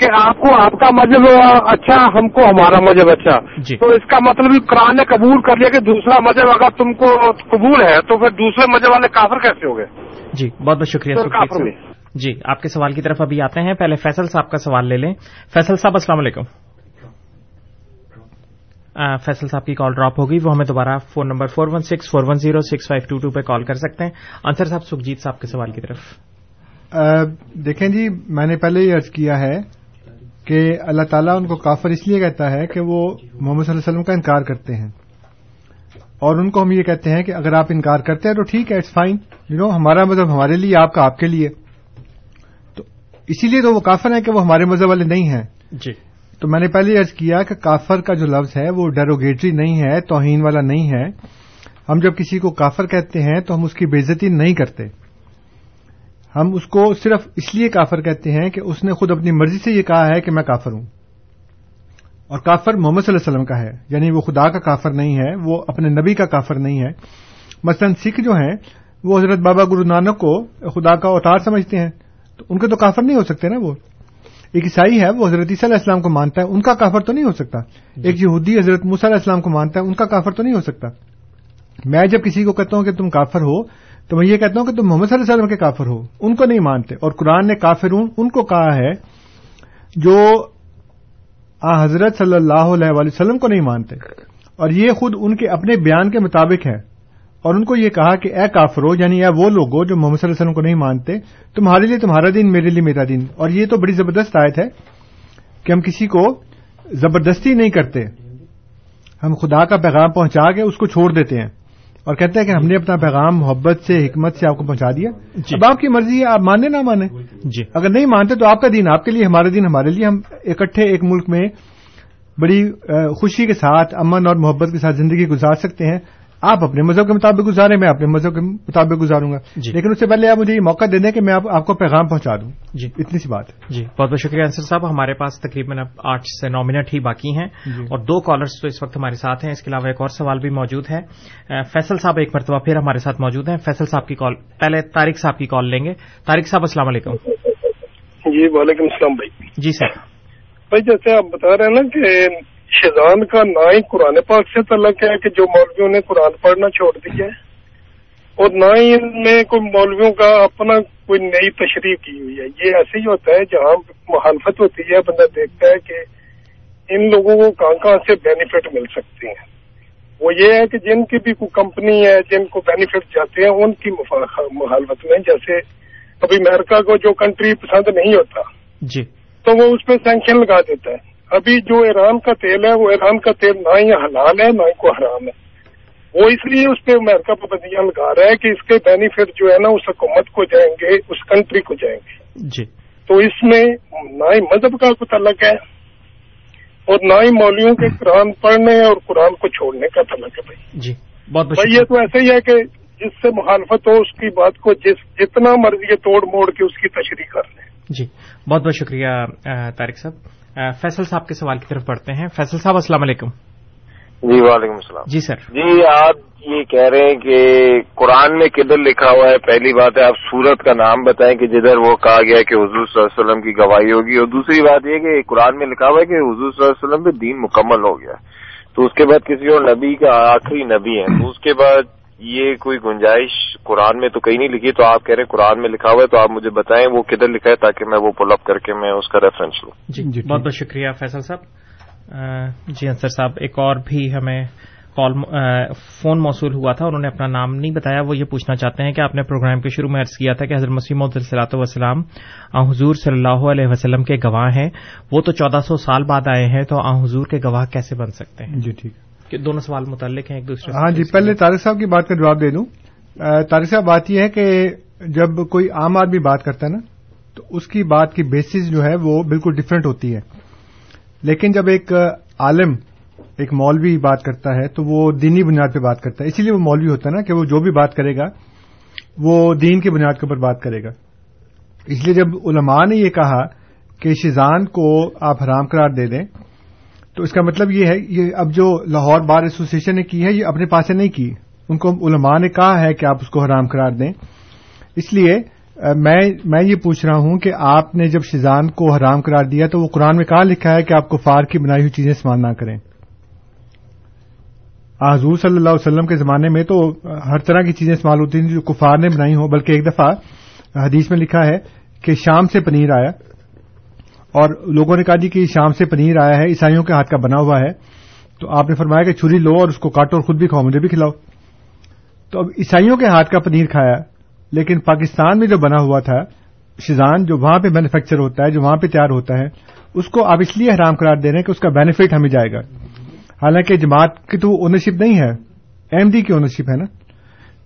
کہ آپ کو آپ کا مذہب اچھا، ہم کو ہمارا مذہب اچھا، تو اس کا مطلب قرآن نے قبول کر لیا کہ دوسرا مذہب اگر تم کو قبول ہے تو پھر دوسرے مذہب والے کافر کیسے ہو گئے؟ جی بہت بہت شکریہ. جی آپ کے سوال کی طرف ابھی آتے ہیں، پہلے فیصل صاحب کا سوال لے لیں. فیصل صاحب السلام علیکم. فیصل صاحب کی کال ڈراپ ہوگی، وہ ہمیں دوبارہ فون نمبر 4164106522 پہ کال کر سکتے ہیں. انصر صاحب سکھجیت صاحب کے سوال کی طرف. دیکھیں جی، میں نے پہلے یہ عرض کیا ہے کہ اللہ تعالیٰ ان کو کافر اس لیے کہتا ہے کہ وہ محمد صلی اللہ علیہ وسلم کا انکار کرتے ہیں، اور ان کو ہم یہ کہتے ہیں کہ اگر آپ انکار کرتے ہیں تو ٹھیک ہے، اٹس فائن، یو نو، ہمارا مذہب ہمارے لیے، آپ کا آپ کے لیے. تو اسی لیے تو وہ کافر ہیں کہ وہ ہمارے مذہب والے نہیں ہیں. جی تو میں نے پہلے عرض کیا کہ کافر کا جو لفظ ہے وہ ڈیروگیٹری نہیں ہے، توہین والا نہیں ہے. ہم جب کسی کو کافر کہتے ہیں تو ہم اس کی بے عزتی نہیں کرتے، ہم اس کو صرف اس لیے کافر کہتے ہیں کہ اس نے خود اپنی مرضی سے یہ کہا ہے کہ میں کافر ہوں. اور کافر محمد صلی اللہ علیہ وسلم کا ہے، یعنی وہ خدا کا کافر نہیں ہے، وہ اپنے نبی کا کافر نہیں ہے. مثلا سکھ جو ہیں وہ حضرت بابا گرو نانک کو خدا کا اوتار سمجھتے ہیں، تو ان کے تو کافر نہیں ہو سکتے نا. وہ ایک عیسائی ہے، وہ حضرت عیسیٰ علیہ السلام کو مانتا ہے، ان کا کافر تو نہیں ہو سکتا. ایک یہودی حضرت موسیٰ علیہ السلام کو مانتا ہے، ان کا کافر تو نہیں ہو سکتا. میں جب کسی کو کہتا ہوں کہ تم کافر ہو تو میں یہ کہتا ہوں کہ تم محمد صلی اللہ علیہ وسلم کے کافر ہو، ان کو نہیں مانتے. اور قرآن نے کافرون ان کو کہا ہے جو حضرت صلی اللہ علیہ وآلہ وسلم کو نہیں مانتے، اور یہ خود ان کے اپنے بیان کے مطابق ہے. اور ان کو یہ کہا کہ اے کافرو، یعنی اے وہ لوگو جو محمد صلی اللہ علیہ وسلم کو نہیں مانتے، تمہارے لیے تمہارا دین، میرے لیے میرا دین. اور یہ تو بڑی زبردست آیت ہے کہ ہم کسی کو زبردستی نہیں کرتے، ہم خدا کا پیغام پہنچا کے اس کو چھوڑ دیتے ہیں اور کہتے ہیں کہ ہم نے اپنا پیغام محبت سے، حکمت سے آپ کو پہنچا دیا، اب آپ کی مرضی ہے، آپ مانیں نہ مانیں. اگر نہیں مانتے تو آپ کا دین آپ کے لیے، ہمارا دین ہمارے لیے. ہم اکٹھے ایک ملک میں بڑی خوشی کے ساتھ، امن اور محبت کے ساتھ زندگی گزار سکتے ہیں. آپ اپنے مذہب کے مطابق گزاریں، میں اپنے مذہب کے مطابق گزاروں گا، لیکن اس سے پہلے آپ مجھے یہ موقع دے دیں کہ میں آپ کو پیغام پہنچا دوں. جی اتنی سی بات. جی بہت بہت شکریہ انصر صاحب. ہمارے پاس تقریباً اب 8 سے 9 منٹ ہی باقی ہیں، اور 2 کالرز تو اس وقت ہمارے ساتھ ہیں. اس کے علاوہ ایک اور سوال بھی موجود ہے. فیصل صاحب ایک مرتبہ پھر ہمارے ساتھ موجود ہیں. فیصل صاحب کی کال، پہلے طارق صاحب کی کال لیں گے. طارق صاحب السلام علیکم. جی وعلیکم السلام بھائی. جی سر بھائی، جیسے آپ بتا رہے ہیں نا کہ شیزان کا نہ ہی قرآن پاک سے تعلق ہے کہ جو مولویوں نے قرآن پڑھنا چھوڑ دیا ہے، اور نہ ہی ان میں کوئی مولویوں کا اپنا کوئی نئی تشریح کی ہوئی ہے. یہ ایسے ہی ہوتا ہے، جہاں مخالفت ہوتی ہے بندہ دیکھتا ہے کہ ان لوگوں کو کہاں کہاں سے بینیفٹ مل سکتے ہیں. وہ یہ ہے کہ جن کی بھی کوئی کمپنی ہے، جن کو بینیفٹ جاتے ہیں، ان کی مخالفت میں. جیسے ابھی امریکہ کو جو کنٹری پسند نہیں ہوتا جی، تو وہ اس پہ سینکشن لگا دیتا ہے. ابھی جو ایران کا تیل ہے، وہ ایران کا تیل نہ ہی حلال ہے نہ ہی کو حرام ہے، وہ اس لیے اس پہ امریکہ پابندیاں لگا رہا ہے کہ اس کے بینیفٹ جو ہے نا اس حکومت کو جائیں گے، اس کنٹری کو جائیں گے. جی تو اس میں نہ ہی مذہب کا کوئی تعلق ہے، اور نہ ہی مولویوں کے قرآن پڑھنے اور قرآن کو چھوڑنے کا تعلق ہے. بھائی جی بہت بھائی، یہ تو ایسے ہی ہے کہ جس سے مخالفت ہو اس کی بات کو جتنا مرضی توڑ موڑ کے اس کی تشریح کر لیں. جی بہت بہت شکریہ طارق صاحب. فیصل صاحب کے سوال کی طرف بڑھتے ہیں. فیصل صاحب السلام علیکم. جی وعلیکم السلام. جی سر جی، آپ یہ کہہ رہے ہیں کہ قرآن میں کدھر لکھا ہوا ہے. پہلی بات ہے آپ سورت کا نام بتائیں کہ جدھر وہ کہا گیا کہ حضور صلی اللہ علیہ وسلم کی گواہی ہوگی، اور دوسری بات یہ کہ قرآن میں لکھا ہوا ہے کہ حضور صلی اللہ علیہ وسلم پہ دین مکمل ہو گیا، تو اس کے بعد کسی اور نبی کا آخری نبی ہے، تو اس کے بعد یہ کوئی گنجائش قرآن میں تو کہیں نہیں لکھی. تو آپ کہہ رہے ہیں قرآن میں لکھا ہوا ہے، تو آپ مجھے بتائیں وہ کدھر لکھا ہے تاکہ میں وہ پل اپ کر کے میں اس کا ریفرنس لوں. جی بہت بہت شکریہ فیصل صاحب. جی انصر صاحب ایک اور بھی ہمیں کال فون موصول ہوا تھا، انہوں نے اپنا نام نہیں بتایا. وہ یہ پوچھنا چاہتے ہیں کہ آپ نے پروگرام کے شروع میں عرض کیا تھا کہ حضرت مسیح مؤود علیہ السلام حضور صلی اللہ علیہ وسلم کے گواہ ہیں، وہ تو 1400 سال بعد آئے ہیں، تو حضور کے گواہ کیسے بن سکتے ہیں؟ جی ٹھیک کہ دونوں سوال متعلق ہیں ایک دوسرے. ہاں جی، پہلے طارق صاحب کی بات کا جواب دے دوں. طارق صاحب بات یہ ہے کہ جب کوئی عام آدمی بات کرتا ہے نا، تو اس کی بات کی بیسس جو ہے وہ بالکل ڈفرینٹ ہوتی ہے، لیکن جب ایک عالم، ایک مولوی بات کرتا ہے تو وہ دینی بنیاد پہ بات کرتا ہے. اسی لیے وہ مولوی ہوتا ہے نا کہ وہ جو بھی بات کرے گا وہ دین کی بنیاد کے اوپر بات کرے گا. اس لیے جب علماء نے یہ کہا کہ شیزان کو آپ حرام قرار دے دیں، تو اس کا مطلب یہ ہے، یہ اب جو لاہور بار ایسوسیشن نے کی ہے یہ اپنے پاس سے نہیں کی، ان کو علماء نے کہا ہے کہ آپ اس کو حرام قرار دیں. اس لیے میں یہ پوچھ رہا ہوں کہ آپ نے جب شیزان کو حرام قرار دیا تو وہ قرآن میں کہاں لکھا ہے کہ آپ کفار کی بنائی ہوئی چیزیں استعمال نہ کریں؟ حضور صلی اللہ علیہ وسلم کے زمانے میں تو ہر طرح کی چیزیں استعمال ہوتی تھیں جو کفار نے بنائی ہوں. بلکہ ایک دفعہ حدیث میں لکھا ہے کہ شام سے پنیر آیا اور لوگوں نے کہا جی کہ شام سے پنیر آیا ہے, عیسائیوں کے ہاتھ کا بنا ہوا ہے. تو آپ نے فرمایا کہ چھری لو اور اس کو کاٹو اور خود بھی کھاؤ, مجھے بھی کھلاؤ. تو اب عیسائیوں کے ہاتھ کا پنیر کھایا, لیکن پاکستان میں جو بنا ہوا تھا شیزان, جو وہاں پہ مینوفیکچر ہوتا ہے, جو وہاں پہ تیار ہوتا ہے, اس کو آپ اس لیے حرام قرار دے رہے ہیں کہ اس کا بینیفٹ ہمیں جائے گا. حالانکہ جماعت کی تو اونرشپ نہیں ہے, AMD کی اونرشپ ہے نا.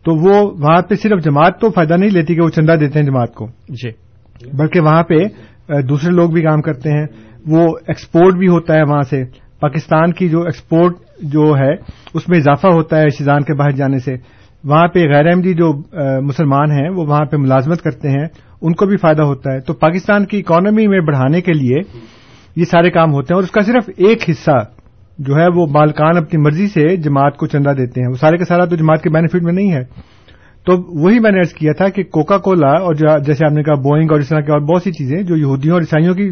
تو وہ وہاں پہ صرف جماعت تو فائدہ نہیں لیتی کہ وہ چندہ دیتے ہیں جماعت کو جی, بلکہ وہاں پہ دوسرے لوگ بھی کام کرتے ہیں. وہ ایکسپورٹ بھی ہوتا ہے وہاں سے, پاکستان کی جو ایکسپورٹ جو ہے اس میں اضافہ ہوتا ہے شیزان کے باہر جانے سے. وہاں پہ غیر احمدی جو مسلمان ہیں وہ وہاں پہ ملازمت کرتے ہیں, ان کو بھی فائدہ ہوتا ہے. تو پاکستان کی اکانومی میں بڑھانے کے لیے یہ سارے کام ہوتے ہیں, اور اس کا صرف ایک حصہ جو ہے وہ مالکان اپنی مرضی سے جماعت کو چندہ دیتے ہیں. وہ سارے کا سارا تو جماعت کے بینیفٹ میں نہیں ہے. تو وہی میں نے عرض کیا تھا کہ کوکا کولا اور جیسے آپ نے کہا بوئنگ اور اس طرح کی اور بہت سی چیزیں جو یہودیوں اور عیسائیوں کی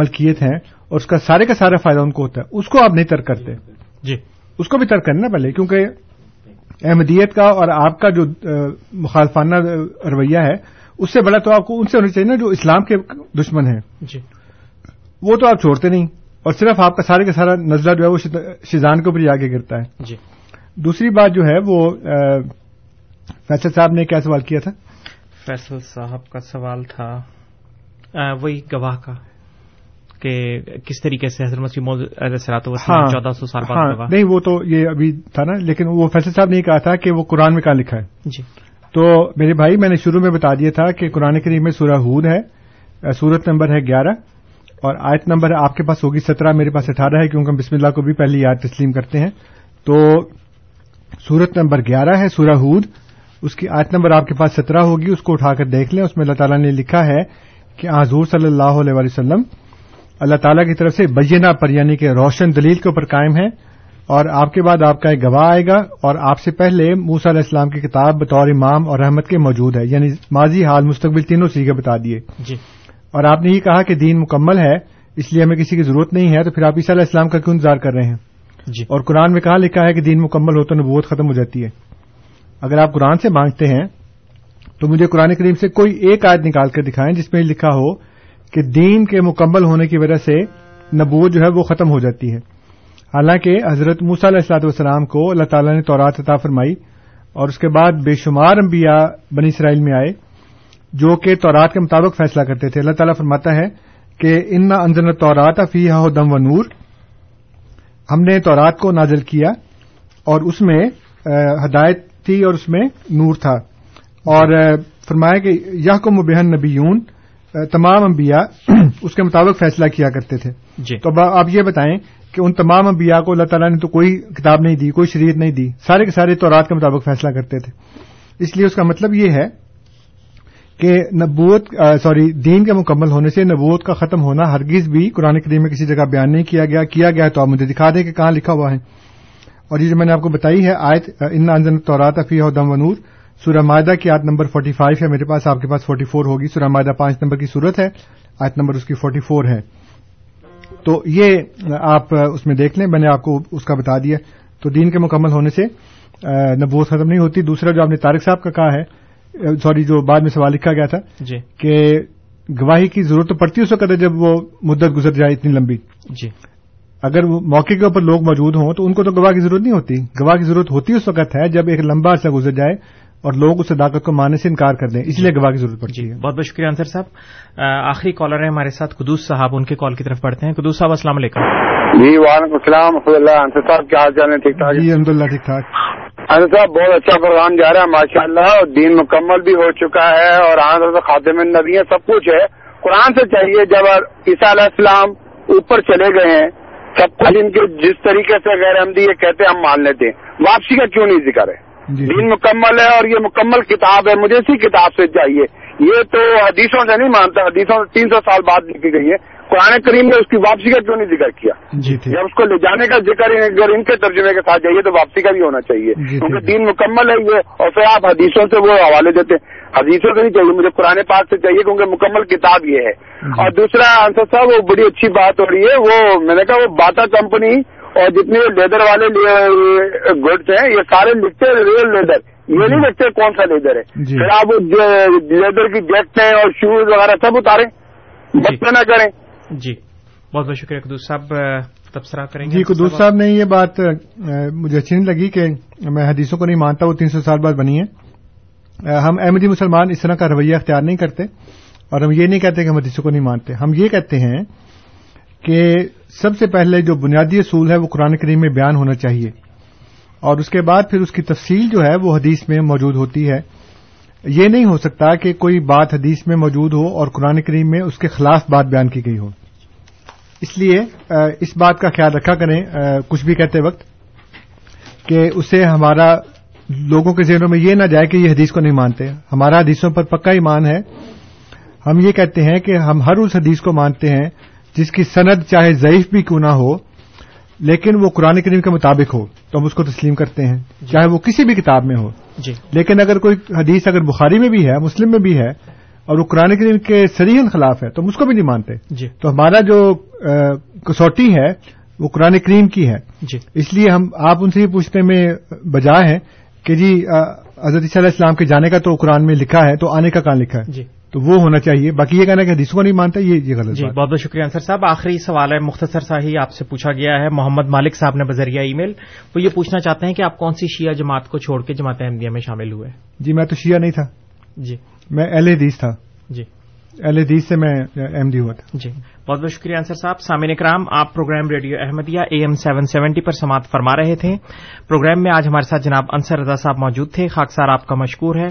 ملکیت ہیں اور اس کا سارے کا سارا فائدہ ان کو ہوتا ہے, اس کو آپ نہیں ترک کرتے جی. اس کو بھی ترک کرنا پہلے, کیونکہ احمدیت کا اور آپ کا جو مخالفانہ رویہ ہے اس سے بڑا تو آپ کو ان سے ہونا چاہیے نا جو اسلام کے دشمن ہیں جی. وہ تو آپ چھوڑتے نہیں, اور صرف آپ کا سارے کا سارا نزلہ جو ہے وہ شیزان کے اوپر جا کے گرتا ہے جی. دوسری بات جو ہے وہ فیصل صاحب نے کیا سوال کیا تھا؟ فیصل صاحب کا سوال تھا وہی گواہ کا کہ کس طریقے سے حضرت مسیح مود علیہ الصلوۃ والسلام 1400 سال بعد گواہ. نہیں وہ تو یہ ابھی تھا نا, لیکن وہ فیصل صاحب نے یہ کہا تھا کہ وہ قرآن میں کہاں لکھا ہے جی. تو میرے بھائی میں نے شروع میں بتا دیا تھا کہ قرآن کریم میں سورہ ہود ہے, سورت نمبر ہے 11 اور آیت نمبر آپ کے پاس ہوگی 17, میرے پاس 18 ہے کیونکہ ہم بسم اللہ کو بھی پہلی یاد تسلیم کرتے ہیں. تو سورت نمبر 11 ہے سورہ ہود, اس کی آیت نمبر آپ کے پاس 17 ہوگی, اس کو اٹھا کر دیکھ لیں. اس میں اللہ تعالیٰ نے لکھا ہے کہ حضور صلی اللہ علیہ وسلم اللہ تعالیٰ کی طرف سے بینہ پر یعنی کہ روشن دلیل کے اوپر قائم ہے, اور آپ کے بعد آپ کا ایک گواہ آئے گا, اور آپ سے پہلے موسیٰ علیہ السلام کی کتاب بطور امام اور رحمت کے موجود ہے, یعنی ماضی حال مستقبل تینوں صیغے بتا دیے جی. اور آپ نے یہ کہا کہ دین مکمل ہے اس لیے ہمیں کسی کی ضرورت نہیں ہے, تو پھر آپ عیسیٰ علیہ السلام کا کیوں انتظار کر رہے ہیں جی. اور قرآن میں کہاں لکھا ہے کہ دین مکمل ہو تو نبوت ختم ہو جاتی ہے؟ اگر آپ قرآن سے مانگتے ہیں تو مجھے قرآن کریم سے کوئی ایک آیت نکال کر دکھائیں جس میں لکھا ہو کہ دین کے مکمل ہونے کی وجہ سے نبوت جو ہے وہ ختم ہو جاتی ہے. حالانکہ حضرت موسیٰ علیہ السلام کو اللہ تعالیٰ نے تورات عطا فرمائی, اور اس کے بعد بے شمار انبیاء بنی اسرائیل میں آئے جو کہ تورات کے مطابق فیصلہ کرتے تھے. اللہ تعالیٰ فرماتا ہے کہ انا انزلنا تورات فیہا ھدی و نور, ہم نے تورات کو نازل کیا اور اس میں ہدایت تھی اور اس میں نور تھا. اور فرمایا کہ یحکم بہا نبیون, تمام انبیاء اس کے مطابق فیصلہ کیا کرتے تھے جی. تو آپ یہ بتائیں کہ ان تمام انبیاء کو اللہ تعالیٰ نے تو کوئی کتاب نہیں دی, کوئی شریعت نہیں دی, سارے کے سارے تورات کے مطابق فیصلہ کرتے تھے. اس لیے اس کا مطلب یہ ہے کہ دین کے مکمل ہونے سے نبوت کا ختم ہونا ہرگز بھی قرآن کریم میں کسی جگہ بیان نہیں کیا گیا تو آپ مجھے دکھا دیں کہ کہاں لکھا ہوا ہے. اور یہ جو میں نے آپ کو بتائی ہے آیت انا انزلنا التوراۃ فیہا ھدی و نور, سورہ مائدہ کی آیت نمبر 45 ہے میرے پاس, آپ کے پاس 44 ہوگی. سورہ مائدہ 5 نمبر کی صورت ہے, آیت نمبر اس کی 44 ہے. تو یہ آپ اس میں دیکھ لیں, میں نے آپ کو اس کا بتا دیا. تو دین کے مکمل ہونے سے نبوت ختم نہیں ہوتی. دوسرا جو آپ نے طارق صاحب کا کہا ہے, جو بعد میں سوال لکھا گیا تھا جی, کہ گواہی کی ضرورت تو پڑتی اس وقت ہے جب وہ مدت گزر جائے اتنی لمبی جی. اگر وہ موقع کے اوپر لوگ موجود ہوں تو ان کو تو گواہ کی ضرورت نہیں ہوتی. گواہ کی ضرورت ہوتی اس وقت ہے جب ایک لمبا عرصہ گزر جائے اور لوگ اس صداقت کو ماننے سے انکار کر دیں, اس لیے گواہ کی ضرورت پڑتی ہے. بہت بہت شکریہ انصر صاحب. آخری کالر ہیں ہمارے ساتھ قدوس صاحب, ان کے کال کی طرف پڑھتے ہیں. قدوس صاحب السلام علیکم. جی وعلیکم السلام رحمۃ اللہ. انصر صاحب کیا حال چال ہے؟ ٹھیک ٹھاک جی الحمد للہ ٹھیک ٹھاک. انصر صاحب بہت اچھا پروگرام جا رہا ہے ماشاء اللہ, اور دین مکمل بھی ہو چکا ہے اور حضرت خاتم النبی ہیں, سب کچھ ہے. قرآن سے چاہیے جب عیسیٰ علیہ السلام اوپر چلے گئے ہیں سب کچھ, ان کے جس طریقے سے غیر احمدی یہ کہتے ہم مان لیتے ہیں, واپسی کا کیوں نہیں ذکر ہے؟ دین مکمل ہے اور یہ مکمل کتاب ہے, مجھے اسی کتاب سے چاہیے. یہ تو حدیثوں سے نہیں مانتا, حدیثوں 300 سال بعد لکھی گئی ہے, قرآن کریم میں اس کی واپسی کا کیوں نہیں ذکر کیا؟ جب اس کو لے جانے کا ذکر اگر ان کے ترجمے کے ساتھ جائیے تو واپسی کا بھی ہونا چاہیے، کیونکہ دین مکمل ہے یہ، اور پھر آپ حدیثوں سے وہ حوالے دیتے ہیں، حدیثوں سے نہیں چاہیے، مجھے قرآن پاک سے چاہیے کیونکہ مکمل کتاب یہ ہے۔ اور دوسرا آنسر صاحب، وہ بڑی اچھی بات ہو رہی ہے، وہ میں نے کہا وہ باٹا کمپنی اور جتنے لیدر والے گڈس ہیں یہ سارے لکھتے ہیں ریئل لیدر، یہ نہیں لکھتے کون سا لیدر ہے، پھر آپ لیدر کی جیکٹیں اور شوز وغیرہ سب اتاریں، بچے نہ کریں۔ جی بہت بہت شکریہ قدوس صاحب، تبصرہ کریں گے؟ جی قدوس صاحب نے یہ بات مجھے اچھی نہیں لگی کہ میں حدیثوں کو نہیں مانتا، وہ 300 سال بعد بنی ہے۔ ہم احمدی مسلمان اس طرح کا رویہ اختیار نہیں کرتے، اور ہم یہ نہیں کہتے کہ ہم حدیثوں کو نہیں مانتے، ہم یہ کہتے ہیں کہ سب سے پہلے جو بنیادی اصول ہے وہ قرآن کریم میں بیان ہونا چاہیے، اور اس کے بعد پھر اس کی تفصیل جو ہے وہ حدیث میں موجود ہوتی ہے۔ یہ نہیں ہو سکتا کہ کوئی بات حدیث میں موجود ہو اور قرآن کریم میں اس کے خلاف بات بیان کی گئی ہو، اس لیے اس بات کا خیال رکھا کریں کچھ بھی کہتے وقت کہ اسے ہمارا لوگوں کے ذہنوں میں یہ نہ جائے کہ یہ حدیث کو نہیں مانتے، ہمارا حدیثوں پر پکا ایمان ہے۔ ہم یہ کہتے ہیں کہ ہم ہر اس حدیث کو مانتے ہیں جس کی سند چاہے ضعیف بھی کیوں نہ ہو لیکن وہ قرآن کریم کے مطابق ہو تو ہم اس کو تسلیم کرتے ہیں، چاہے وہ کسی بھی کتاب میں ہو۔ لیکن اگر کوئی حدیث اگر بخاری میں بھی ہے، مسلم میں بھی ہے، اور وہ قرآن کریم کے صریحاً خلاف ہے تو ہم اس کو بھی نہیں مانتے۔ تو ہمارا جو کسوٹی ہے وہ قرآن کریم کی ہے، اس لیے ہم آپ ان سے یہ پوچھنے میں بجائے ہیں کہ جی حضرت عیسیٰ علیہ السلام کے جانے کا تو قرآن میں لکھا ہے تو آنے کا کہاں لکھا ہے، تو وہ ہونا چاہیے، باقی یہ کہنا کہ حدیثوں کو نہیں مانتا یہ غلط ہے۔ جی بہت بہت شکریہ انصر صاحب۔ آخری سوال ہے، مختصر سا ہی آپ سے پوچھا گیا ہے، محمد مالک صاحب نے بذریعہ ای میل، وہ یہ پوچھنا چاہتے ہیں کہ آپ کون سی شیعہ جماعت کو چھوڑ کے جماعت احمدیہ میں شامل ہوئے؟ جی میں تو شیعہ نہیں تھا، جی میں اہل حدیث تھا، جی اہل حدیث سے میں احمدی ہوا تھا۔ جی بہت بہت شکریہ انصر صاحب۔ سامعین کرام، آپ پروگرام ریڈیو احمدیہ AM 770 پر سماعت فرما رہے تھے۔ پروگرام میں آج ہمارے ساتھ جناب انصر رضا صاحب موجود تھے، خاکسار آپ کا مشکور ہے،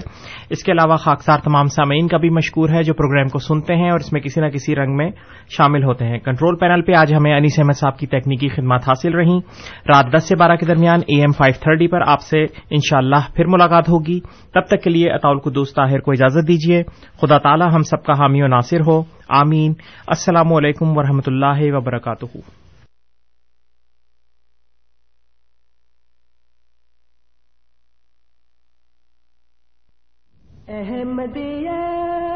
اس کے علاوہ خاکسار تمام سامعین کا بھی مشکور ہے جو پروگرام کو سنتے ہیں اور اس میں کسی نہ کسی رنگ میں شامل ہوتے ہیں۔ کنٹرول پینل پہ آج ہمیں انیس احمد صاحب کی تکنیکی خدمات حاصل رہیں۔ رات 10 سے 12 کے درمیان AM 530 پر آپ سے انشاءاللہ پھر ملاقات ہوگی، تب تک کے لیے عطاء القدوس طاہر کو اجازت دیجیے۔ خدا تعالی ہم سب کا حامی و ناصر ہو، آمین۔ السلام علیکم ورحمۃ اللہ وبرکاتہ۔ احمدیہ